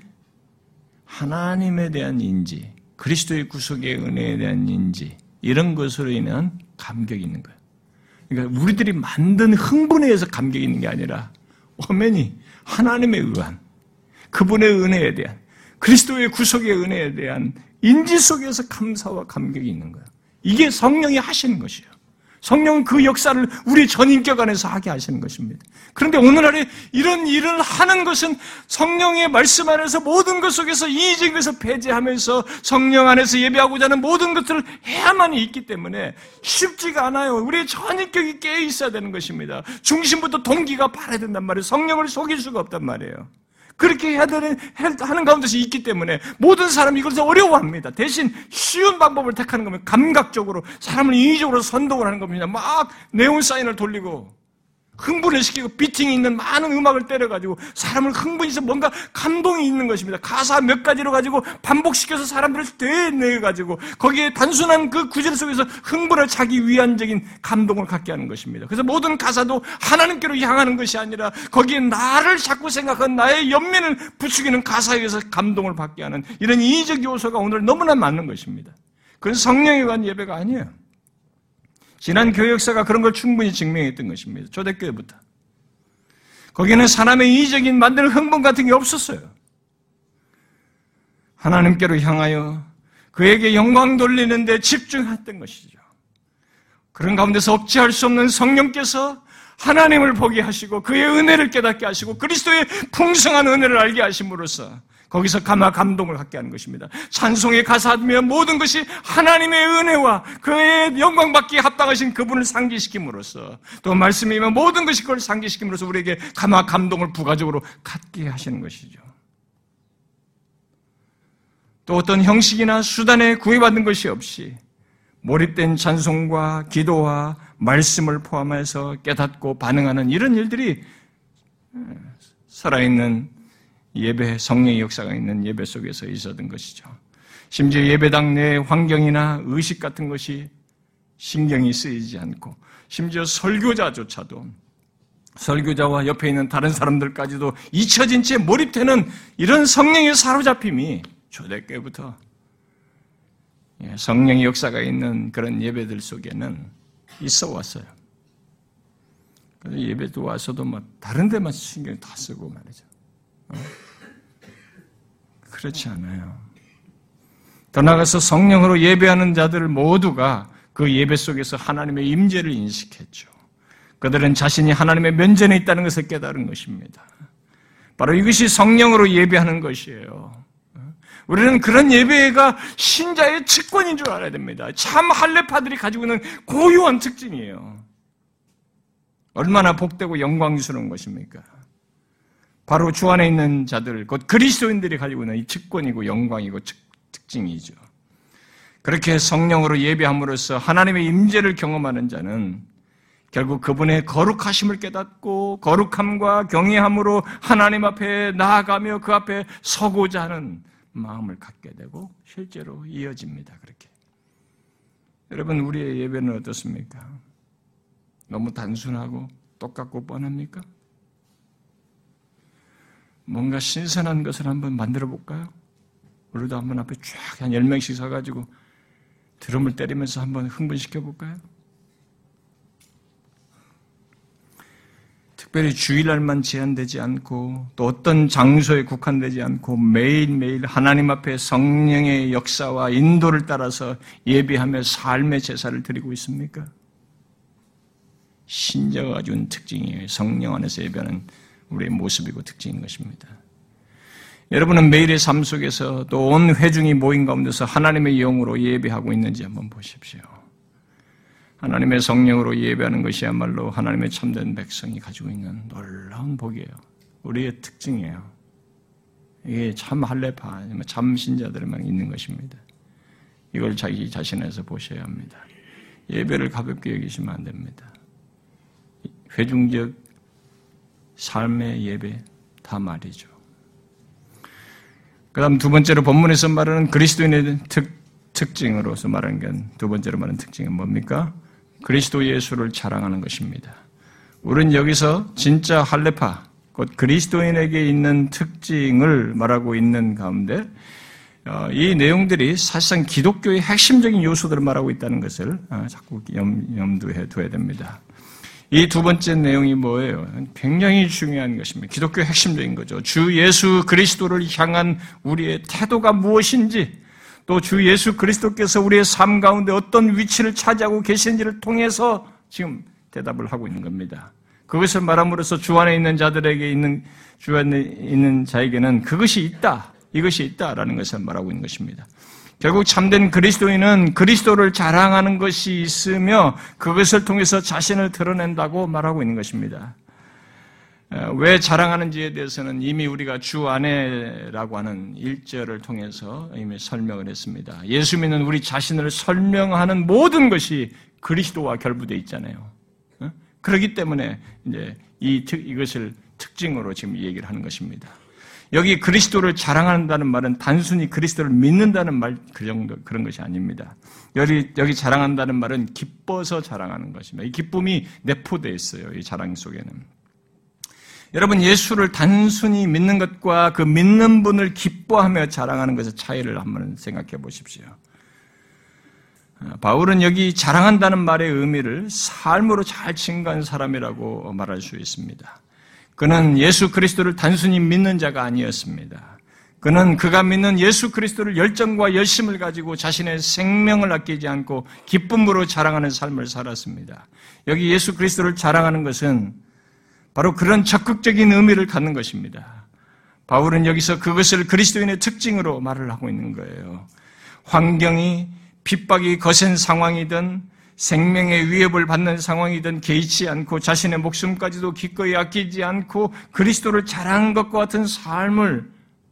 하나님에 대한 인지, 그리스도의 구속의 은혜에 대한 인지, 이런 것으로 인한 감격이 있는 거예요. 그러니까 우리들이 만든 흥분에 의해서 감격이 있는 게 아니라 엄연히 하나님에 의한, 그분의 은혜에 대한, 그리스도의 구속의 은혜에 대한 인지 속에서 감사와 감격이 있는 거예요. 이게 성령이 하시는 것이에요. 성령은 그 역사를 우리 전인격 안에서 하게 하시는 것입니다. 그런데 오늘날에 이런 일을 하는 것은 성령의 말씀 안에서 모든 것 속에서 이의적인 것을 배제하면서 성령 안에서 예배하고자 하는 모든 것들을 해야만 있기 때문에 쉽지가 않아요. 우리의 전인격이 깨어 있어야 되는 것입니다. 중심부터 동기가 바라야 된단 말이에요. 성령을 속일 수가 없단 말이에요. 그렇게 해야 되는, 하는 가운데서 있기 때문에 모든 사람이 이것을 어려워합니다. 대신 쉬운 방법을 택하는 겁니다. 감각적으로, 사람을 인위적으로 선동을 하는 겁니다. 막 네온 사인을 돌리고, 흥분을 시키고, 비팅이 있는 많은 음악을 때려가지고, 사람을 흥분해서 뭔가 감동이 있는 것입니다. 가사 몇 가지로 가지고, 반복시켜서 사람들을 되뇌어가지고, 거기에 단순한 그 구절 속에서 흥분을 자기 위안적인 감동을 갖게 하는 것입니다. 그래서 모든 가사도 하나님께로 향하는 것이 아니라, 거기에 나를 자꾸 생각한 나의 연민을 부추기는 가사에 의해서 감동을 받게 하는 이런 이의적 요소가 오늘 너무나 많은 것입니다. 그건 성령에 관한 예배가 아니에요. 지난 교회 역사가 그런 걸 충분히 증명했던 것입니다. 초대교회부터. 거기는 사람의 이의적인 만드는 흥분 같은 게 없었어요. 하나님께로 향하여 그에게 영광 돌리는 데 집중했던 것이죠. 그런 가운데서 억제할 수 없는 성령께서 하나님을 보게 하시고 그의 은혜를 깨닫게 하시고 그리스도의 풍성한 은혜를 알게 하심으로써 거기서 감화 감동을 갖게 하는 것입니다. 찬송의 가사며 모든 것이 하나님의 은혜와 그의 영광받기에 합당하신 그분을 상기시킴으로써, 또 말씀이면 모든 것이 그걸 상기시킴으로써 우리에게 감화 감동을 부가적으로 갖게 하시는 것이죠. 또 어떤 형식이나 수단에 구애받은 것이 없이 몰입된 찬송과 기도와 말씀을 포함해서 깨닫고 반응하는 이런 일들이 살아있는 예배, 성령의 역사가 있는 예배 속에서 있었던 것이죠. 심지어 예배당 내 환경이나 의식 같은 것이 신경이 쓰이지 않고, 심지어 설교자조차도, 설교자와 옆에 있는 다른 사람들까지도 잊혀진 채 몰입되는 이런 성령의 사로잡힘이 초대교회부터 성령의 역사가 있는 그런 예배들 속에는 있어 왔어요. 예배도 와서도 막 다른 데만 신경 다 쓰고 말이죠. 그렇지 않아요. 더 나아가서 성령으로 예배하는 자들 모두가 그 예배 속에서 하나님의 임재를 인식했죠. 그들은 자신이 하나님의 면전에 있다는 것을 깨달은 것입니다. 바로 이것이 성령으로 예배하는 것이에요. 우리는 그런 예배가 신자의 특권인 줄 알아야 됩니다. 참 할례파들이 가지고 있는 고유한 특징이에요. 얼마나 복되고 영광스러운 것입니까? 바로 주 안에 있는 자들, 곧 그리스도인들이 가지고 있는 이 특권이고 영광이고 특징이죠. 그렇게 성령으로 예배함으로써 하나님의 임재를 경험하는 자는 결국 그분의 거룩하심을 깨닫고 거룩함과 경외함으로 하나님 앞에 나아가며 그 앞에 서고자 하는 마음을 갖게 되고 실제로 이어집니다. 그렇게. 여러분, 우리의 예배는 어떻습니까? 너무 단순하고 똑같고 뻔합니까? 뭔가 신선한 것을 한번 만들어 볼까요? 우리도 한번 앞에 쫙 한 열 명씩 서가지고 드럼을 때리면서 한번 흥분시켜 볼까요? 특별히 주일날만 제한되지 않고 또 어떤 장소에 국한되지 않고 매일매일 하나님 앞에 성령의 역사와 인도를 따라서 예배하며 삶의 제사를 드리고 있습니까? 신자가 가지고 있는 특징이에요. 성령 안에서 예배하는 우리의 모습이고 특징인 것입니다. 여러분은 매일의 삶 속에서 또 온 회중이 모인 가운데서 하나님의 영으로 예배하고 있는지 한번 보십시오. 하나님의 성령으로 예배하는 것이야말로 하나님의 참된 백성이 가지고 있는 놀라운 복이에요. 우리의 특징이에요. 이게 참 할례파, 참 신자들만 있는 것입니다. 이걸 자기 자신에서 보셔야 합니다. 예배를 가볍게 여기시면 안 됩니다. 회중적 삶의 예배, 다 말이죠. 그 다음 두 번째로 본문에서 말하는 그리스도인의 특, 특징으로서 말하는 건, 두 번째로 말하는 특징은 뭡니까? 그리스도 예수를 자랑하는 것입니다. 우린 여기서 진짜 할레파, 곧 그리스도인에게 있는 특징을 말하고 있는 가운데 이 내용들이 사실상 기독교의 핵심적인 요소들을 말하고 있다는 것을 자꾸 염두에 둬야 됩니다. 이 두 번째 내용이 뭐예요? 굉장히 중요한 것입니다. 기독교의 핵심적인 거죠. 주 예수 그리스도를 향한 우리의 태도가 무엇인지, 또 주 예수 그리스도께서 우리의 삶 가운데 어떤 위치를 차지하고 계시는지를 통해서 지금 대답을 하고 있는 겁니다. 그것을 말함으로써 주 안에 있는 자들에게 있는, 주 안에 있는 자에게는 그것이 있다, 이것이 있다라는 것을 말하고 있는 것입니다. 결국 참된 그리스도인은 그리스도를 자랑하는 것이 있으며 그것을 통해서 자신을 드러낸다고 말하고 있는 것입니다. 왜 자랑하는지에 대해서는 이미 우리가 주 안에라고 하는 일 절을 통해서 이미 설명을 했습니다. 예수 믿는 우리 자신을 설명하는 모든 것이 그리스도와 결부되어 있잖아요. 그렇기 때문에 이제 이 특, 이것을 특징으로 지금 얘기를 하는 것입니다. 여기 그리스도를 자랑한다는 말은 단순히 그리스도를 믿는다는 말, 그 정도, 그런 것이 아닙니다. 여기, 여기 자랑한다는 말은 기뻐서 자랑하는 것입니다. 이 기쁨이 내포되어 있어요, 이 자랑 속에는. 여러분, 예수를 단순히 믿는 것과 그 믿는 분을 기뻐하며 자랑하는 것의 차이를 한번 생각해 보십시오. 바울은 여기 자랑한다는 말의 의미를 삶으로 잘 증거한 사람이라고 말할 수 있습니다. 그는 예수 그리스도를 단순히 믿는 자가 아니었습니다. 그는 그가 믿는 예수 그리스도를 열정과 열심을 가지고 자신의 생명을 아끼지 않고 기쁨으로 자랑하는 삶을 살았습니다. 여기 예수 그리스도를 자랑하는 것은 바로 그런 적극적인 의미를 갖는 것입니다. 바울은 여기서 그것을 그리스도인의 특징으로 말을 하고 있는 거예요. 환경이 핍박이 거센 상황이든 생명의 위협을 받는 상황이든 개의치 않고 자신의 목숨까지도 기꺼이 아끼지 않고 그리스도를 자랑한 것과 같은 삶을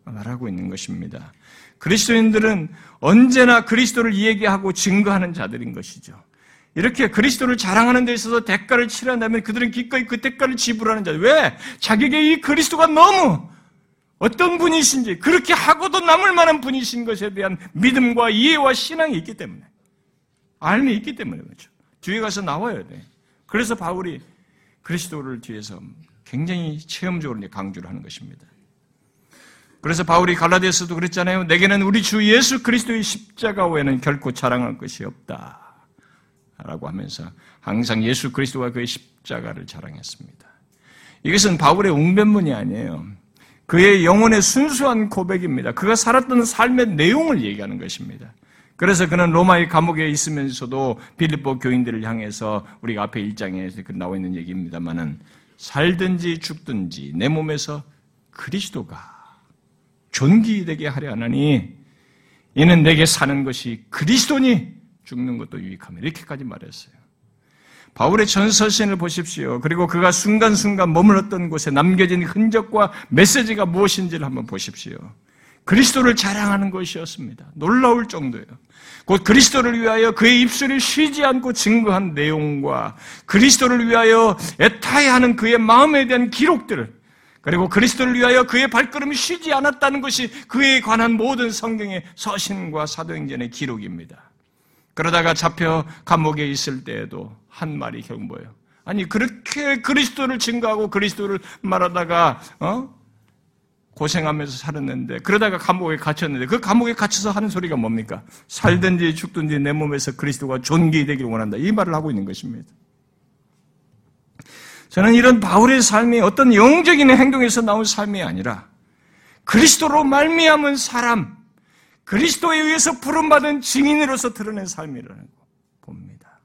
말하고 있는 것입니다. 그리스도인들은 언제나 그리스도를 얘기하고 증거하는 자들인 것이죠. 이렇게 그리스도를 자랑하는 데 있어서 대가를 치른다면 그들은 기꺼이 그 대가를 지불하는 자들. 왜? 자기에게 이 그리스도가 너무 어떤 분이신지, 그렇게 하고도 남을 만한 분이신 것에 대한 믿음과 이해와 신앙이 있기 때문에, 알미 있기 때문에 그렇죠. 뒤에 가서 나와야 돼. 그래서 바울이 그리스도를 뒤에서 굉장히 체험적으로 강조를 하는 것입니다. 그래서 바울이 갈라디아서도 그랬잖아요. 내게는 우리 주 예수 그리스도의 십자가 외에는 결코 자랑할 것이 없다 라고 하면서 항상 예수 그리스도와 그의 십자가를 자랑했습니다. 이것은 바울의 웅변문이 아니에요. 그의 영혼의 순수한 고백입니다. 그가 살았던 삶의 내용을 얘기하는 것입니다. 그래서 그는 로마의 감옥에 있으면서도 빌립보 교인들을 향해서, 우리가 앞에 일 장에 나와 있는 얘기입니다만은, 살든지 죽든지 내 몸에서 그리스도가 존귀되게 하려 하나니 이는 내게 사는 것이 그리스도니 죽는 것도 유익하며, 이렇게까지 말했어요. 바울의 전서신을 보십시오. 그리고 그가 순간순간 머물렀던 곳에 남겨진 흔적과 메시지가 무엇인지를 한번 보십시오. 그리스도를 자랑하는 것이었습니다. 놀라울 정도예요. 곧 그리스도를 위하여 그의 입술이 쉬지 않고 증거한 내용과 그리스도를 위하여 애타해하는 그의 마음에 대한 기록들을, 그리고 그리스도를 위하여 그의 발걸음이 쉬지 않았다는 것이 그에 관한 모든 성경의 서신과 사도행전의 기록입니다. 그러다가 잡혀 감옥에 있을 때에도 한 말이 결국 뭐예요? 아니, 그렇게 그리스도를 증거하고 그리스도를 말하다가 어? 고생하면서 살았는데, 그러다가 감옥에 갇혔는데, 그 감옥에 갇혀서 하는 소리가 뭡니까? 살든지 죽든지 내 몸에서 그리스도가 존귀되기를 원한다, 이 말을 하고 있는 것입니다. 저는 이런 바울의 삶이 어떤 영적인 행동에서 나온 삶이 아니라 그리스도로 말미암은 사람, 그리스도에 의해서 부름받은 증인으로서 드러낸 삶이라는 거 봅니다.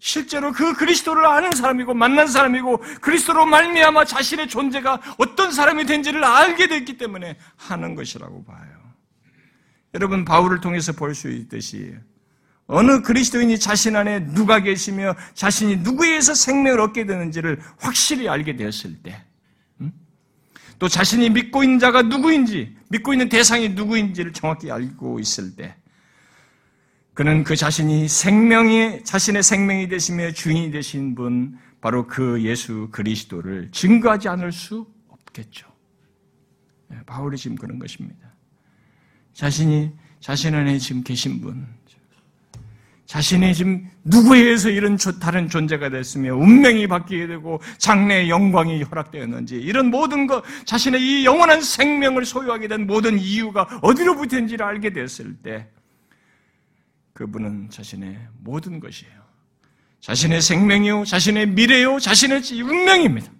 실제로 그 그리스도를 아는 사람이고 만난 사람이고 그리스도로 말미암아 자신의 존재가 어떤 사람이 된지를 알게 됐기 때문에 하는 것이라고 봐요. 여러분, 바울을 통해서 볼 수 있듯이 어느 그리스도인이 자신 안에 누가 계시며 자신이 누구에 의해서 생명을 얻게 되는지를 확실히 알게 되었을 때, 또 자신이 믿고 있는 자가 누구인지, 믿고 있는 대상이 누구인지를 정확히 알고 있을 때, 그는 그 자신이 생명이, 자신의 생명이 되시며 주인이 되신 분, 바로 그 예수 그리스도를 증거하지 않을 수 없겠죠. 바울이 지금 그런 것입니다. 자신이 자신 안에 지금 계신 분, 자신이 지금 누구에 의해서 이런 다른 존재가 됐으며 운명이 바뀌게 되고 장래의 영광이 허락되었는지, 이런 모든 것, 자신의 이 영원한 생명을 소유하게 된 모든 이유가 어디로부터인지를 알게 됐을 때 그분은 자신의 모든 것이에요. 자신의 생명이요, 자신의 미래요, 자신의 운명입니다.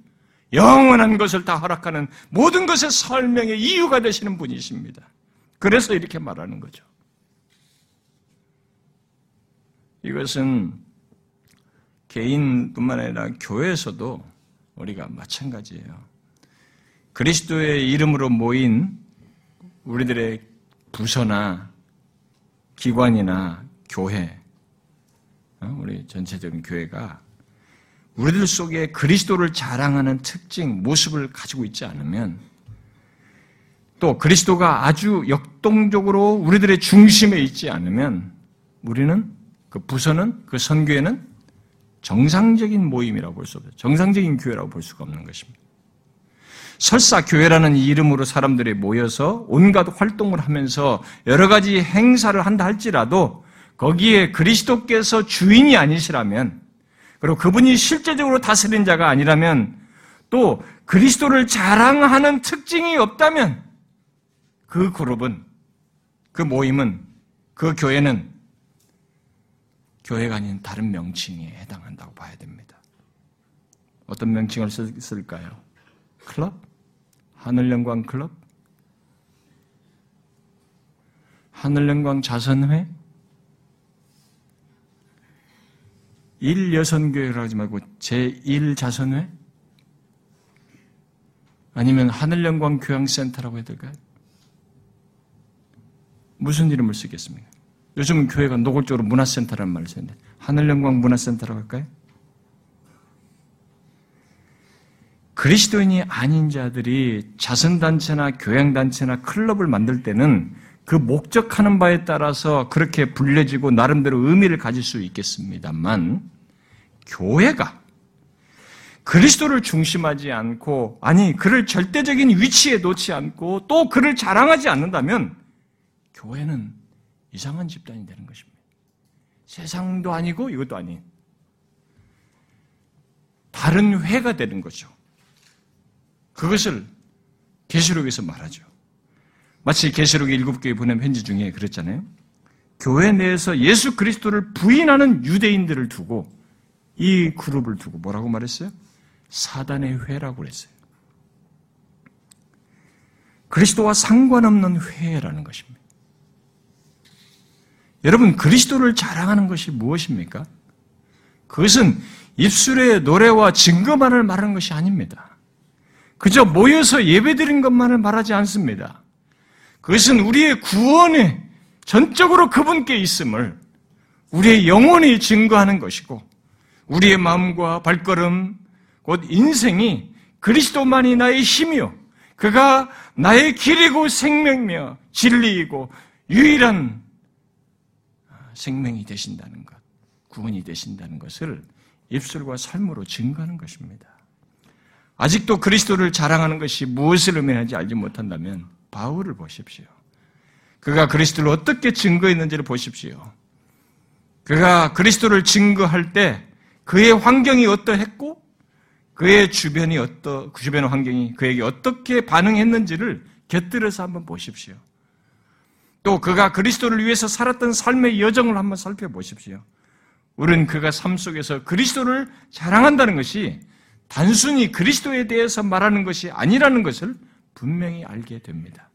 영원한 것을 다 허락하는 모든 것의 설명의 이유가 되시는 분이십니다. 그래서 이렇게 말하는 거죠. 이것은 개인뿐만 아니라 교회에서도 우리가 마찬가지예요. 그리스도의 이름으로 모인 우리들의 부서나 기관이나 교회, 우리 전체적인 교회가 우리들 속에 그리스도를 자랑하는 특징, 모습을 가지고 있지 않으면, 또 그리스도가 아주 역동적으로 우리들의 중심에 있지 않으면 우리는, 그 부서는, 그 선교회는 정상적인 모임이라고 볼 수 없어요. 정상적인 교회라고 볼 수가 없는 것입니다. 설사 교회라는 이름으로 사람들이 모여서 온갖 활동을 하면서 여러 가지 행사를 한다 할지라도 거기에 그리스도께서 주인이 아니시라면, 그리고 그분이 실제적으로 다스린 자가 아니라면, 또 그리스도를 자랑하는 특징이 없다면 그 그룹은, 그 모임은, 그 교회는 교회가 아닌 다른 명칭에 해당한다고 봐야 됩니다. 어떤 명칭을 쓸까요? 클럽? 하늘영광 클럽? 하늘영광 자선회? 일 여선교회라고 하지 말고 제일 자선회? 아니면 하늘영광 교양센터라고 해야 될까요? 무슨 이름을 쓰겠습니까? 요즘은 교회가 노골적으로 문화센터라는 말을 쓰는데 하늘영광 문화센터라고 할까요? 그리스도인이 아닌 자들이 자선단체나 교양단체나 클럽을 만들 때는 그 목적하는 바에 따라서 그렇게 불려지고 나름대로 의미를 가질 수 있겠습니다만, 교회가 그리스도를 중심하지 않고, 아니 그를 절대적인 위치에 놓지 않고 또 그를 자랑하지 않는다면 교회는 이상한 집단이 되는 것입니다. 세상도 아니고 이것도 아닌 다른 회가 되는 거죠. 그것을 계시록에서 말하죠. 마치 계시록 일곱 교회 보낸 편지 중에 그랬잖아요. 교회 내에서 예수 그리스도를 부인하는 유대인들을 두고, 이 그룹을 두고 뭐라고 말했어요? 사단의 회라고 그랬어요. 그리스도와 상관없는 회라는 것입니다. 여러분, 그리스도를 자랑하는 것이 무엇입니까? 그것은 입술의 노래와 증거만을 말하는 것이 아닙니다. 그저 모여서 예배드린 것만을 말하지 않습니다. 그것은 우리의 구원에 전적으로 그분께 있음을, 우리의 영혼이 증거하는 것이고, 우리의 마음과 발걸음, 곧 인생이 그리스도만이 나의 힘이요, 그가 나의 길이고 생명이며 진리이고 유일한 생명이 되신다는 것, 구원이 되신다는 것을 입술과 삶으로 증거하는 것입니다. 아직도 그리스도를 자랑하는 것이 무엇을 의미하는지 알지 못한다면 바울을 보십시오. 그가 그리스도를 어떻게 증거했는지를 보십시오. 그가 그리스도를 증거할 때 그의 환경이 어떠했고, 그의 주변이 어떠, 그 주변의 환경이 그에게 어떻게 반응했는지를 곁들여서 한번 보십시오. 또 그가 그리스도를 위해서 살았던 삶의 여정을 한번 살펴보십시오. 우린 그가 삶 속에서 그리스도를 자랑한다는 것이 단순히 그리스도에 대해서 말하는 것이 아니라는 것을 분명히 알게 됩니다.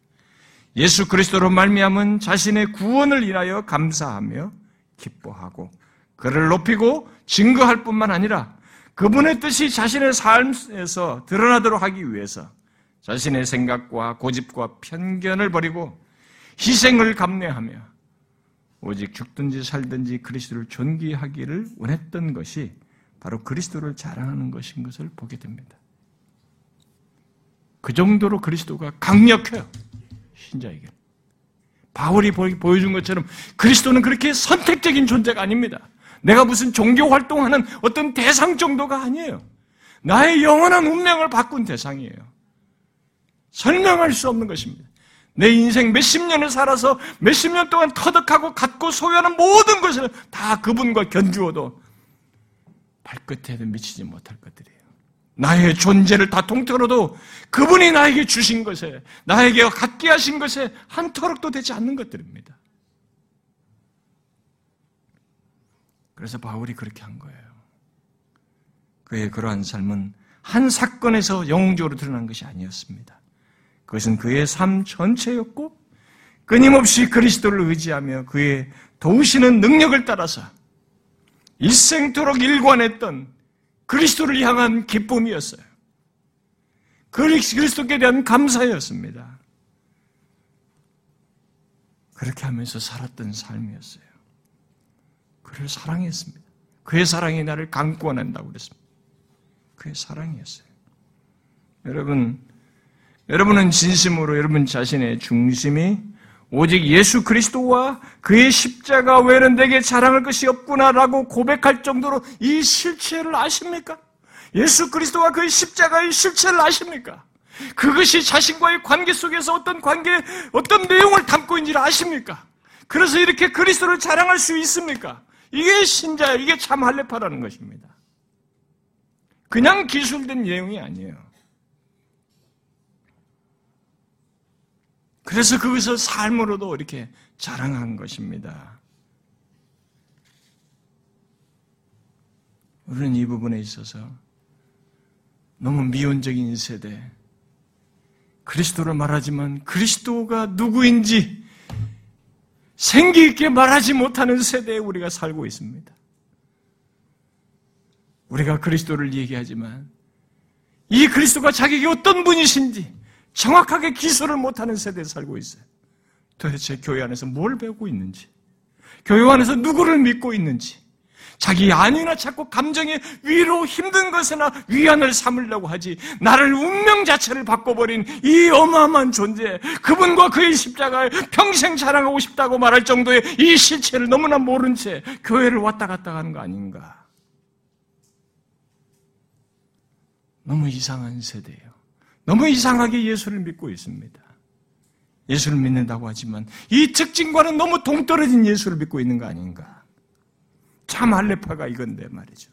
예수 그리스도로 말미암은 자신의 구원을 인하여 감사하며 기뻐하고 그를 높이고 증거할 뿐만 아니라 그분의 뜻이 자신의 삶에서 드러나도록 하기 위해서 자신의 생각과 고집과 편견을 버리고 희생을 감내하며 오직 죽든지 살든지 그리스도를 존귀하기를 원했던 것이 바로 그리스도를 자랑하는 것인 것을 보게 됩니다. 그 정도로 그리스도가 강력해요, 신자에게. 바울이 보여준 것처럼 그리스도는 그렇게 선택적인 존재가 아닙니다. 내가 무슨 종교 활동하는 어떤 대상 정도가 아니에요. 나의 영원한 운명을 바꾼 대상이에요. 설명할 수 없는 것입니다. 내 인생 몇십 년을 살아서 몇십 년 동안 터득하고 갖고 소유하는 모든 것을 다 그분과 견주어도 발끝에도 미치지 못할 것들이에요. 나의 존재를 다 통틀어도 그분이 나에게 주신 것에, 나에게 갖게 하신 것에 한 터럭도 되지 않는 것들입니다. 그래서 바울이 그렇게 한 거예요. 그의 그러한 삶은 한 사건에서 영웅적으로 드러난 것이 아니었습니다. 그것은 그의 삶 전체였고 끊임없이 그리스도를 의지하며 그의 도우시는 능력을 따라서 일생토록 일관했던 그리스도를 향한 기쁨이었어요. 그리스도께 대한 감사였습니다. 그렇게 하면서 살았던 삶이었어요. 그를 사랑했습니다. 그의 사랑이 나를 강권한다고 그랬습니다. 그의 사랑이었어요. 여러분, 여러분은 진심으로 여러분 자신의 중심이 오직 예수 그리스도와 그의 십자가 외에는 내게 자랑할 것이 없구나라고 고백할 정도로 이 실체를 아십니까? 예수 그리스도와 그의 십자가의 실체를 아십니까? 그것이 자신과의 관계 속에서 어떤 관계, 어떤 내용을 담고 있는지를 아십니까? 그래서 이렇게 그리스도를 자랑할 수 있습니까? 이게 신자예요. 이게 참 할례파라는 것입니다. 그냥 기술된 내용이 아니에요. 그래서 그것을 삶으로도 이렇게 자랑한 것입니다. 우리는 이 부분에 있어서 너무 미온적인 세대, 그리스도를 말하지만 그리스도가 누구인지 생기 있게 말하지 못하는 세대에 우리가 살고 있습니다. 우리가 그리스도를 얘기하지만 이 그리스도가 자기가 어떤 분이신지 정확하게 기술을 못하는 세대에 살고 있어요. 도대체 교회 안에서 뭘 배우고 있는지, 교회 안에서 누구를 믿고 있는지, 자기 안위나 찾고 감정의 위로 힘든 것이나 위안을 삼으려고 하지 나를 운명 자체를 바꿔버린 이 어마어마한 존재, 그분과 그의 십자가에 평생 자랑하고 싶다고 말할 정도의 이 실체를 너무나 모른 채 교회를 왔다 갔다 하는 거 아닌가. 너무 이상한 세대예요. 너무 이상하게 예수를 믿고 있습니다. 예수를 믿는다고 하지만 이 특징과는 너무 동떨어진 예수를 믿고 있는 거 아닌가. 참 할례파가 이건데 말이죠.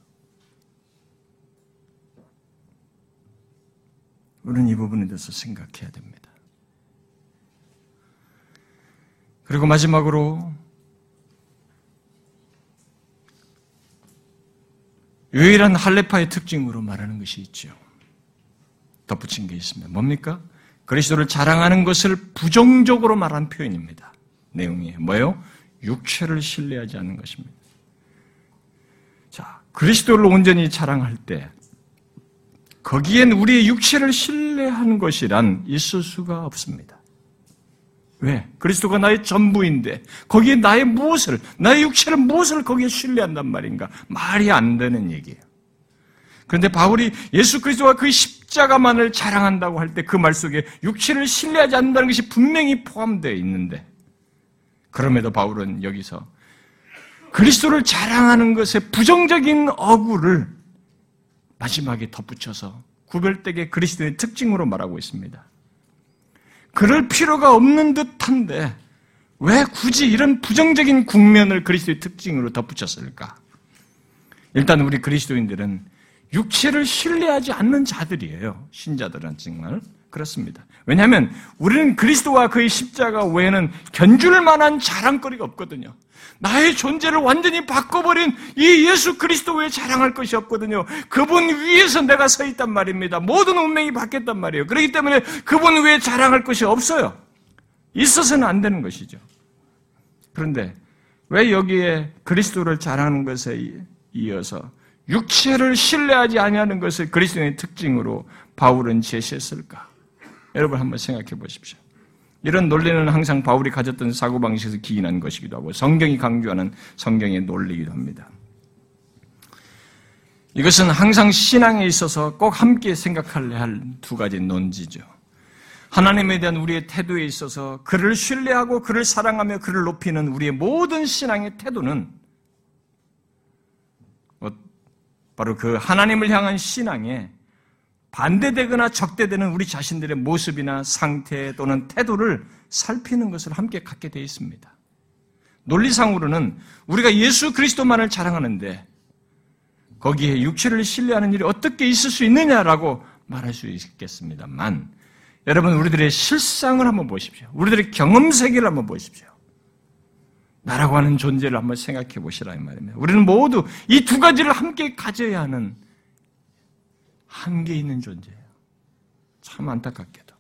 우리는 이 부분에 대해서 생각해야 됩니다. 그리고 마지막으로 유일한 할례파의 특징으로 말하는 것이 있죠. 덧붙인 게 있습니다. 뭡니까? 그리스도를 자랑하는 것을 부정적으로 말한 표현입니다. 내용이 뭐예요? 육체를 신뢰하지 않는 것입니다. 자, 그리스도를 온전히 자랑할 때 거기엔 우리의 육체를 신뢰하는 것이란 있을 수가 없습니다. 왜? 그리스도가 나의 전부인데 거기에 나의 무엇을, 나의 육체를 무엇을 거기에 신뢰한단 말인가? 말이 안 되는 얘기예요. 그런데 바울이 예수 그리스도와 그의 십자가만을 자랑한다고 할 때 그 말 속에 육체를 신뢰하지 않는다는 것이 분명히 포함되어 있는데, 그럼에도 바울은 여기서 그리스도를 자랑하는 것에 부정적인 어구를 마지막에 덧붙여서 구별되게 그리스도의 특징으로 말하고 있습니다. 그럴 필요가 없는 듯한데 왜 굳이 이런 부정적인 국면을 그리스도의 특징으로 덧붙였을까? 일단 우리 그리스도인들은 육체를 신뢰하지 않는 자들이에요. 신자들은 정말 그렇습니다. 왜냐하면 우리는 그리스도와 그의 십자가 외에는 견줄 만한 자랑거리가 없거든요. 나의 존재를 완전히 바꿔버린 이 예수 그리스도 외에 자랑할 것이 없거든요. 그분 위에서 내가 서 있단 말입니다. 모든 운명이 바뀌었단 말이에요. 그렇기 때문에 그분 외에 자랑할 것이 없어요. 있어서는 안 되는 것이죠. 그런데 왜 여기에 그리스도를 자랑하는 것에 이어서 육체를 신뢰하지 아니하는 것을 그리스도인의 특징으로 바울은 제시했을까? 여러분 한번 생각해 보십시오. 이런 논리는 항상 바울이 가졌던 사고방식에서 기인한 것이기도 하고 성경이 강조하는 성경의 논리이기도 합니다. 이것은 항상 신앙에 있어서 꼭 함께 생각해야 할 두 가지 논지죠. 하나님에 대한 우리의 태도에 있어서 그를 신뢰하고 그를 사랑하며 그를 높이는 우리의 모든 신앙의 태도는 바로 그 하나님을 향한 신앙에 반대되거나 적대되는 우리 자신들의 모습이나 상태 또는 태도를 살피는 것을 함께 갖게 되어 있습니다. 논리상으로는 우리가 예수 그리스도만을 자랑하는데 거기에 육체를 신뢰하는 일이 어떻게 있을 수 있느냐라고 말할 수 있겠습니다만, 여러분 우리들의 실상을 한번 보십시오. 우리들의 경험 세계를 한번 보십시오. 나라고 하는 존재를 한번 생각해 보시라 이 말입니다. 우리는 모두 이 두 가지를 함께 가져야 하는 한계 있는 존재예요. 참 안타깝게도.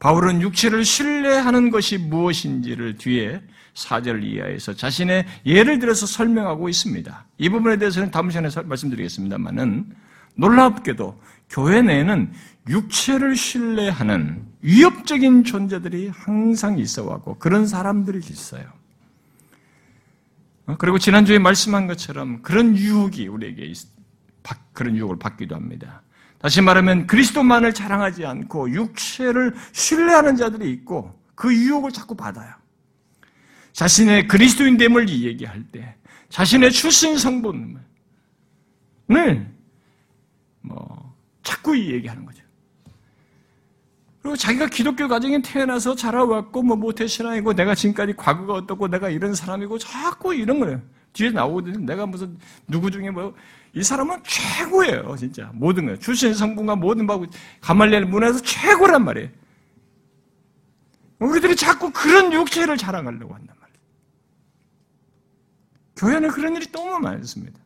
바울은 육체를 신뢰하는 것이 무엇인지를 뒤에 사 절 이하에서 자신의 예를 들어서 설명하고 있습니다. 이 부분에 대해서는 다음 시간에 말씀드리겠습니다만은 놀랍게도 교회 내에는 육체를 신뢰하는 위협적인 존재들이 항상 있어 왔고 그런 사람들이 있어요. 그리고 지난주에 말씀한 것처럼 그런 유혹이 우리에게 그런 유혹을 받기도 합니다. 다시 말하면 그리스도만을 자랑하지 않고 육체를 신뢰하는 자들이 있고 그 유혹을 자꾸 받아요. 자신의 그리스도인됨을 얘기할 때 자신의 출신 성분을 뭐 자꾸 얘기하는 거죠. 그리고 자기가 기독교 가정에 태어나서 자라왔고 뭐 모태신앙이고 내가 지금까지 과거가 어떻고 내가 이런 사람이고 자꾸 이런 거예요. 뒤에 나오거든요. 내가 무슨 누구 중에 뭐 이 사람은 최고예요. 진짜 모든 거예요. 출신 성분과 모든 바고 가말리엘 문화에서 최고란 말이에요. 우리들이 자꾸 그런 육체를 자랑하려고 한단 말이에요. 교회 안에 그런 일이 너무 많습니다.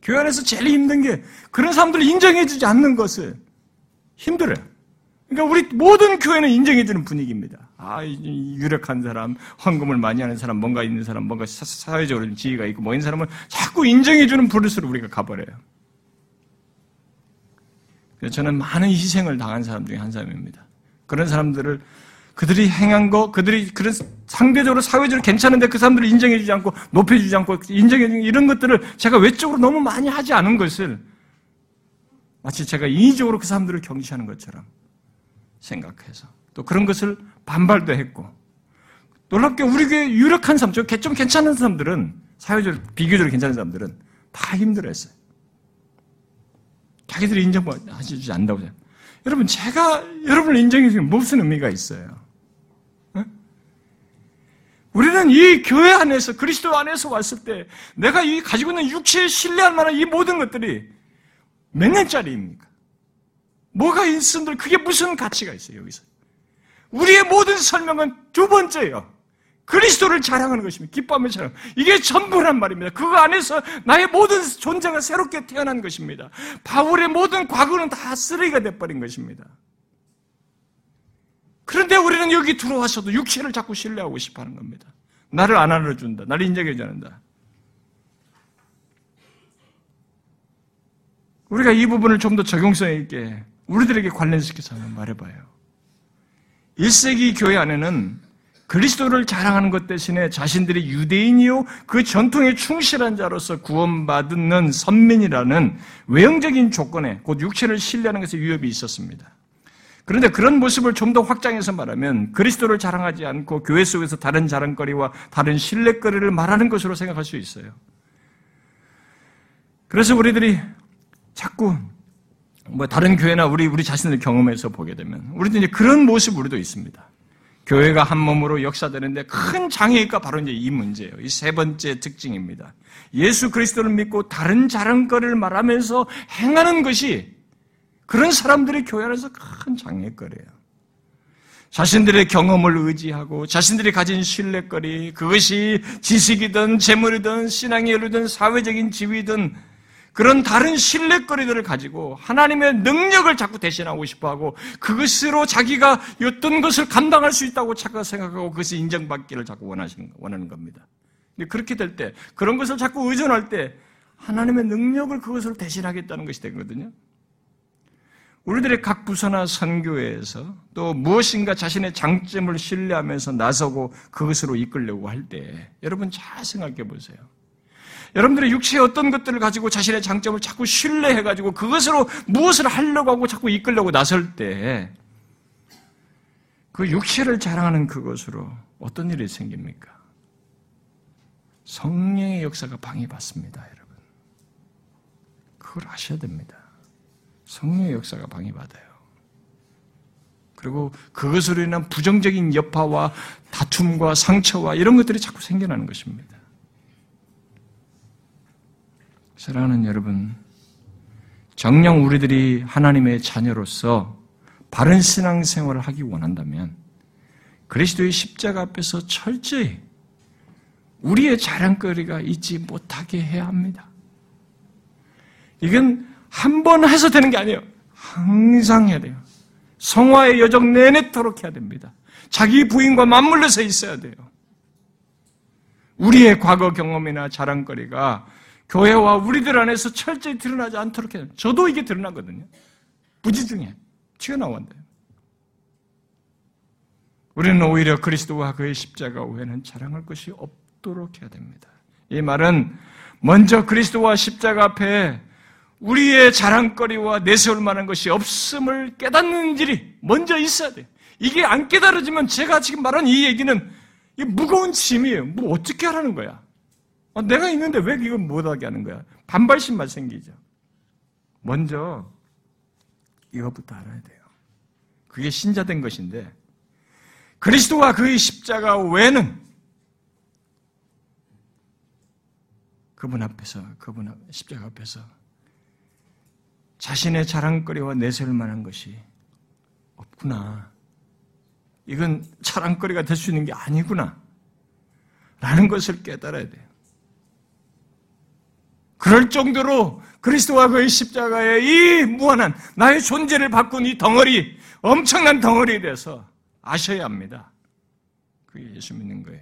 교회 안에서 제일 힘든 게 그런 사람들을 인정해주지 않는 것을 힘들어요. 그러니까 우리 모든 교회는 인정해주는 분위기입니다. 아, 유력한 사람, 헌금을 많이 하는 사람, 뭔가 있는 사람, 뭔가 사회적으로 지위가 있고 뭐 있는 사람을 자꾸 인정해주는 버릇으로 우리가 가버려요. 그래서 저는 많은 희생을 당한 사람 중에 한 사람입니다. 그런 사람들을 그들이 행한 거, 그들이 그런 상대적으로 사회적으로 괜찮은데 그 사람들을 인정해주지 않고 높여주지 않고 인정해주는 이런 것들을 제가 외적으로 너무 많이 하지 않은 것을 마치 제가 인위적으로 그 사람들을 경시하는 것처럼 생각해서 또 그런 것을 반발도 했고, 놀랍게 우리 교회 유력한 사람, 좀 괜찮은 사람들은 사회적으로 비교적으로 괜찮은 사람들은 다 힘들어했어요. 자기들이 인정하지 않는다고 생각해요. 여러분 제가 여러분을 인정해주면 무슨 의미가 있어요? 네? 우리는 이 교회 안에서 그리스도 안에서 왔을 때 내가 이 가지고 있는 육체에 신뢰할 만한 이 모든 것들이 몇 년짜리입니까? 뭐가 있음들 그게 무슨 가치가 있어요 여기서? 우리의 모든 설명은 두 번째예요. 그리스도를 자랑하는 것입니다. 기쁨의 자랑. 이게 전부란 말입니다. 그 안에서 나의 모든 존재가 새롭게 태어난 것입니다. 바울의 모든 과거는 다 쓰레기가 돼버린 것입니다. 그런데 우리는 여기 들어와서도 육체를 자꾸 신뢰하고 싶어하는 겁니다. 나를 안 알아준다. 나를 인정하지 않는다. 우리가 이 부분을 좀 더 적용성 있게 우리들에게 관련시켜서 한번 말해봐요. 일 세기 교회 안에는 그리스도를 자랑하는 것 대신에 자신들이 유대인이요 그 전통에 충실한 자로서 구원받는 선민이라는 외형적인 조건에 곧 육체를 신뢰하는 것에 위협이 있었습니다. 그런데 그런 모습을 좀 더 확장해서 말하면 그리스도를 자랑하지 않고 교회 속에서 다른 자랑거리와 다른 신뢰거리를 말하는 것으로 생각할 수 있어요. 그래서 우리들이 자꾸 뭐 다른 교회나 우리 우리 자신을 경험해서 보게 되면 우리도 이제 그런 모습 우리도 있습니다. 교회가 한 몸으로 역사되는데 큰 장애가 바로 이제 이 문제예요. 이 세 번째 특징입니다. 예수 그리스도를 믿고 다른 자랑거리를 말하면서 행하는 것이 그런 사람들이 교회 안에서 큰 장애거리예요. 자신들의 경험을 의지하고 자신들이 가진 신뢰거리, 그것이 지식이든 재물이든 신앙의 연루든 사회적인 지위든 그런 다른 신뢰거리들을 가지고 하나님의 능력을 자꾸 대신하고 싶어하고 그것으로 자기가 어떤 것을 감당할 수 있다고 자꾸 생각하고 그것을 인정받기를 자꾸 원하시는, 원하는 겁니다. 근데 그렇게 될 때, 그런 것을 자꾸 의존할 때 하나님의 능력을 그것으로 대신하겠다는 것이 되거든요. 우리들의 각 부서나 선교회에서 또 무엇인가 자신의 장점을 신뢰하면서 나서고 그것으로 이끌려고 할 때 여러분 잘 생각해 보세요. 여러분들의 육체의 어떤 것들을 가지고 자신의 장점을 자꾸 신뢰해가지고 그것으로 무엇을 하려고 하고 자꾸 이끌려고 나설 때 그 육체를 자랑하는 그것으로 어떤 일이 생깁니까? 성령의 역사가 방해받습니다, 여러분. 그걸 아셔야 됩니다. 성령의 역사가 방해받아요. 그리고 그것으로 인한 부정적인 여파와 다툼과 상처와 이런 것들이 자꾸 생겨나는 것입니다. 사랑하는 여러분, 정녕 우리들이 하나님의 자녀로서 바른 신앙생활을 하기 원한다면 그리스도의 십자가 앞에서 철저히 우리의 자랑거리가 있지 못하게 해야 합니다. 이건 한 번 해서 되는 게 아니에요. 항상 해야 돼요. 성화의 여정 내내토록 해야 됩니다. 자기 부인과 맞물려서 있어야 돼요. 우리의 과거 경험이나 자랑거리가 교회와 우리들 안에서 철저히 드러나지 않도록 해야 됩니다. 저도 이게 드러나거든요. 부지중에 튀어나온대요. 우리는 오히려 그리스도와 그의 십자가 외에는 자랑할 것이 없도록 해야 됩니다. 이 말은 먼저 그리스도와 십자가 앞에 우리의 자랑거리와 내세울 만한 것이 없음을 깨닫는 일이 먼저 있어야 돼요. 이게 안 깨달아지면 제가 지금 말한 이 얘기는 이게 무거운 짐이에요. 뭐 어떻게 하라는 거야? 아, 내가 있는데 왜 이걸 못하게 하는 거야? 반발심만 생기죠. 먼저 이것부터 알아야 돼요. 그게 신자된 것인데 그리스도와 그의 십자가 외에는 그분 앞에서, 그분 앞, 십자가 앞에서 자신의 자랑거리와 내세울 만한 것이 없구나. 이건 자랑거리가 될 수 있는 게 아니구나. 라는 것을 깨달아야 돼요. 그럴 정도로 그리스도와 그의 십자가의 이 무한한 나의 존재를 바꾼 이 덩어리, 엄청난 덩어리에 대해서 아셔야 합니다. 그게 예수 믿는 거예요.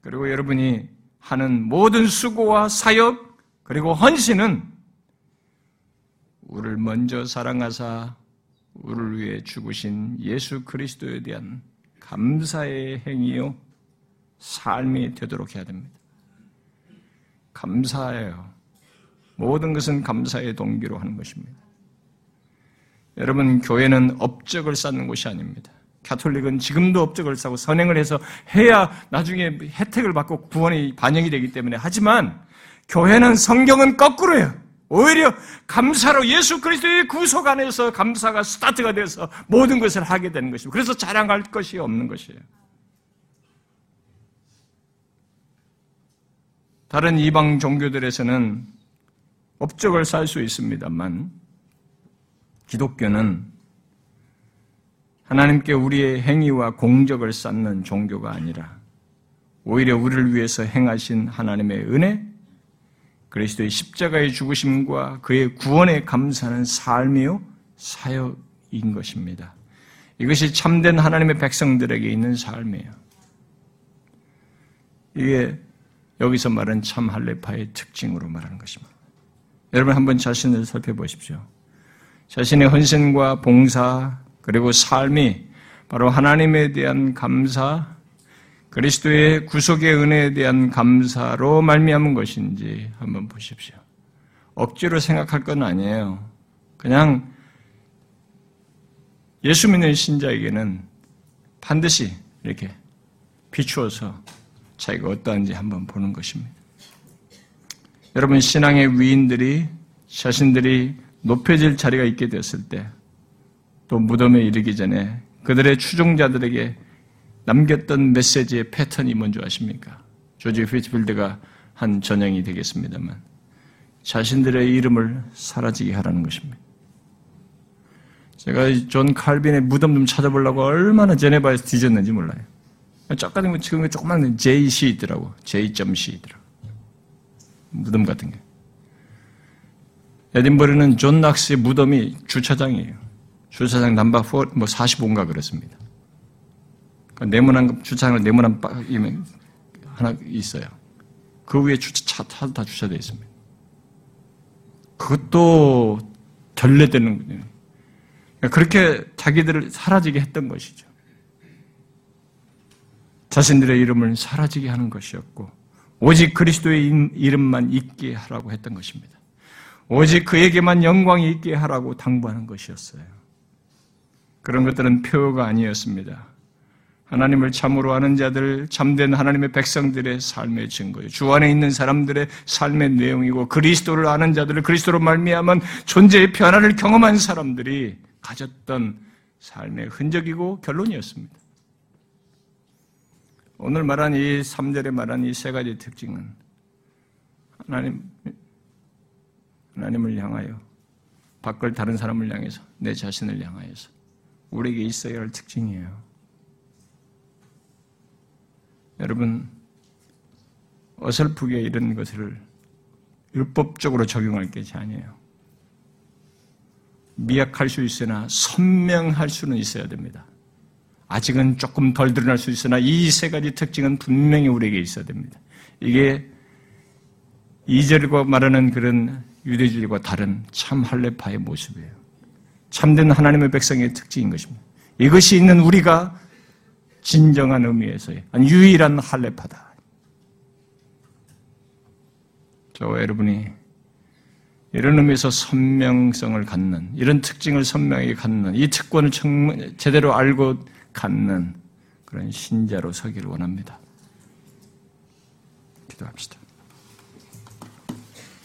그리고 여러분이 하는 모든 수고와 사역, 그리고 헌신은 우리를 먼저 사랑하사 우리를 위해 죽으신 예수 그리스도에 대한 감사의 행위요 삶이 되도록 해야 됩니다. 감사해요. 모든 것은 감사의 동기로 하는 것입니다. 여러분, 교회는 업적을 쌓는 곳이 아닙니다. 가톨릭은 지금도 업적을 쌓고 선행을 해서 해야 나중에 혜택을 받고 구원이 반영이 되기 때문에 하지만 교회는 성경은 거꾸로예요. 오히려 감사로 예수 그리스도의 구속 안에서 감사가 스타트가 돼서 모든 것을 하게 되는 것입니다. 그래서 자랑할 것이 없는 것이에요. 다른 이방 종교들에서는 업적을 쌓을 수 있습니다만 기독교는 하나님께 우리의 행위와 공적을 쌓는 종교가 아니라 오히려 우리를 위해서 행하신 하나님의 은혜, 그리스도의 십자가의 죽으심과 그의 구원에 감사하는 삶이요 사역인 것입니다. 이것이 참된 하나님의 백성들에게 있는 삶이에요. 이게 여기서 말하는 참 할례파의 특징으로 말하는 것입니다. 여러분 한번 자신을 살펴보십시오. 자신의 헌신과 봉사 그리고 삶이 바로 하나님에 대한 감사, 그리스도의 구속의 은혜에 대한 감사로 말미암은 것인지 한번 보십시오. 억지로 생각할 건 아니에요. 그냥 예수 믿는 신자에게는 반드시 이렇게 비추어서 자기가 어떠한지 한번 보는 것입니다. 여러분, 신앙의 위인들이 자신들이 높여질 자리가 있게 됐을 때 또 무덤에 이르기 전에 그들의 추종자들에게 남겼던 메시지의 패턴이 뭔지 아십니까? 조지 피츠필드가 한 전형이 되겠습니다만 자신들의 이름을 사라지게 하라는 것입니다. 제가 존 칼빈의 무덤 좀 찾아보려고 얼마나 제네바에서 뒤졌는지 몰라요. 조금 지금 조그만 제이 씨 있더라고. 제이 씨 있더라고. 무덤 같은 게. 에딘버러는 존 낙스의 무덤이 주차장이에요. 주차장 넘버 사, 뭐 사십오인가 그랬습니다. 네모난 주차장을 네모난 하나 있어요. 그 위에 주차 차도 다 주차되어 있습니다. 그것도 결례되는 거예요. 그러니까 그렇게 자기들을 사라지게 했던 것이죠. 자신들의 이름을 사라지게 하는 것이었고 오직 그리스도의 이름만 있게 하라고 했던 것입니다. 오직 그에게만 영광이 있게 하라고 당부하는 것이었어요. 그런 것들은 표어가 아니었습니다. 하나님을 참으로 아는 자들, 참된 하나님의 백성들의 삶의 증거예요. 주 안에 있는 사람들의 삶의 내용이고, 그리스도를 아는 자들을 그리스도로 말미암은 존재의 변화를 경험한 사람들이 가졌던 삶의 흔적이고 결론이었습니다. 오늘 말한 이 삼 절에 말한 이 세 가지 특징은 하나님, 하나님을 향하여, 밖을 다른 사람을 향해서, 내 자신을 향하여서 우리에게 있어야 할 특징이에요. 여러분, 어설프게 이런 것을 율법적으로 적용할 것이 아니에요. 미약할 수 있으나 선명할 수는 있어야 됩니다. 아직은 조금 덜 드러날 수 있으나 이 세 가지 특징은 분명히 우리에게 있어야 됩니다. 이게 이 절과 말하는 그런 유대주의와 다른 참 할레파의 모습이에요. 참된 하나님의 백성의 특징인 것입니다. 이것이 있는 우리가 진정한 의미에서의 유일한 할레파다. 저와 여러분이 이런 의미에서 선명성을 갖는, 이런 특징을 선명하게 갖는, 이 특권을 제대로 알고 갖는 그런 신자로 서기를 원합니다. 기도합시다.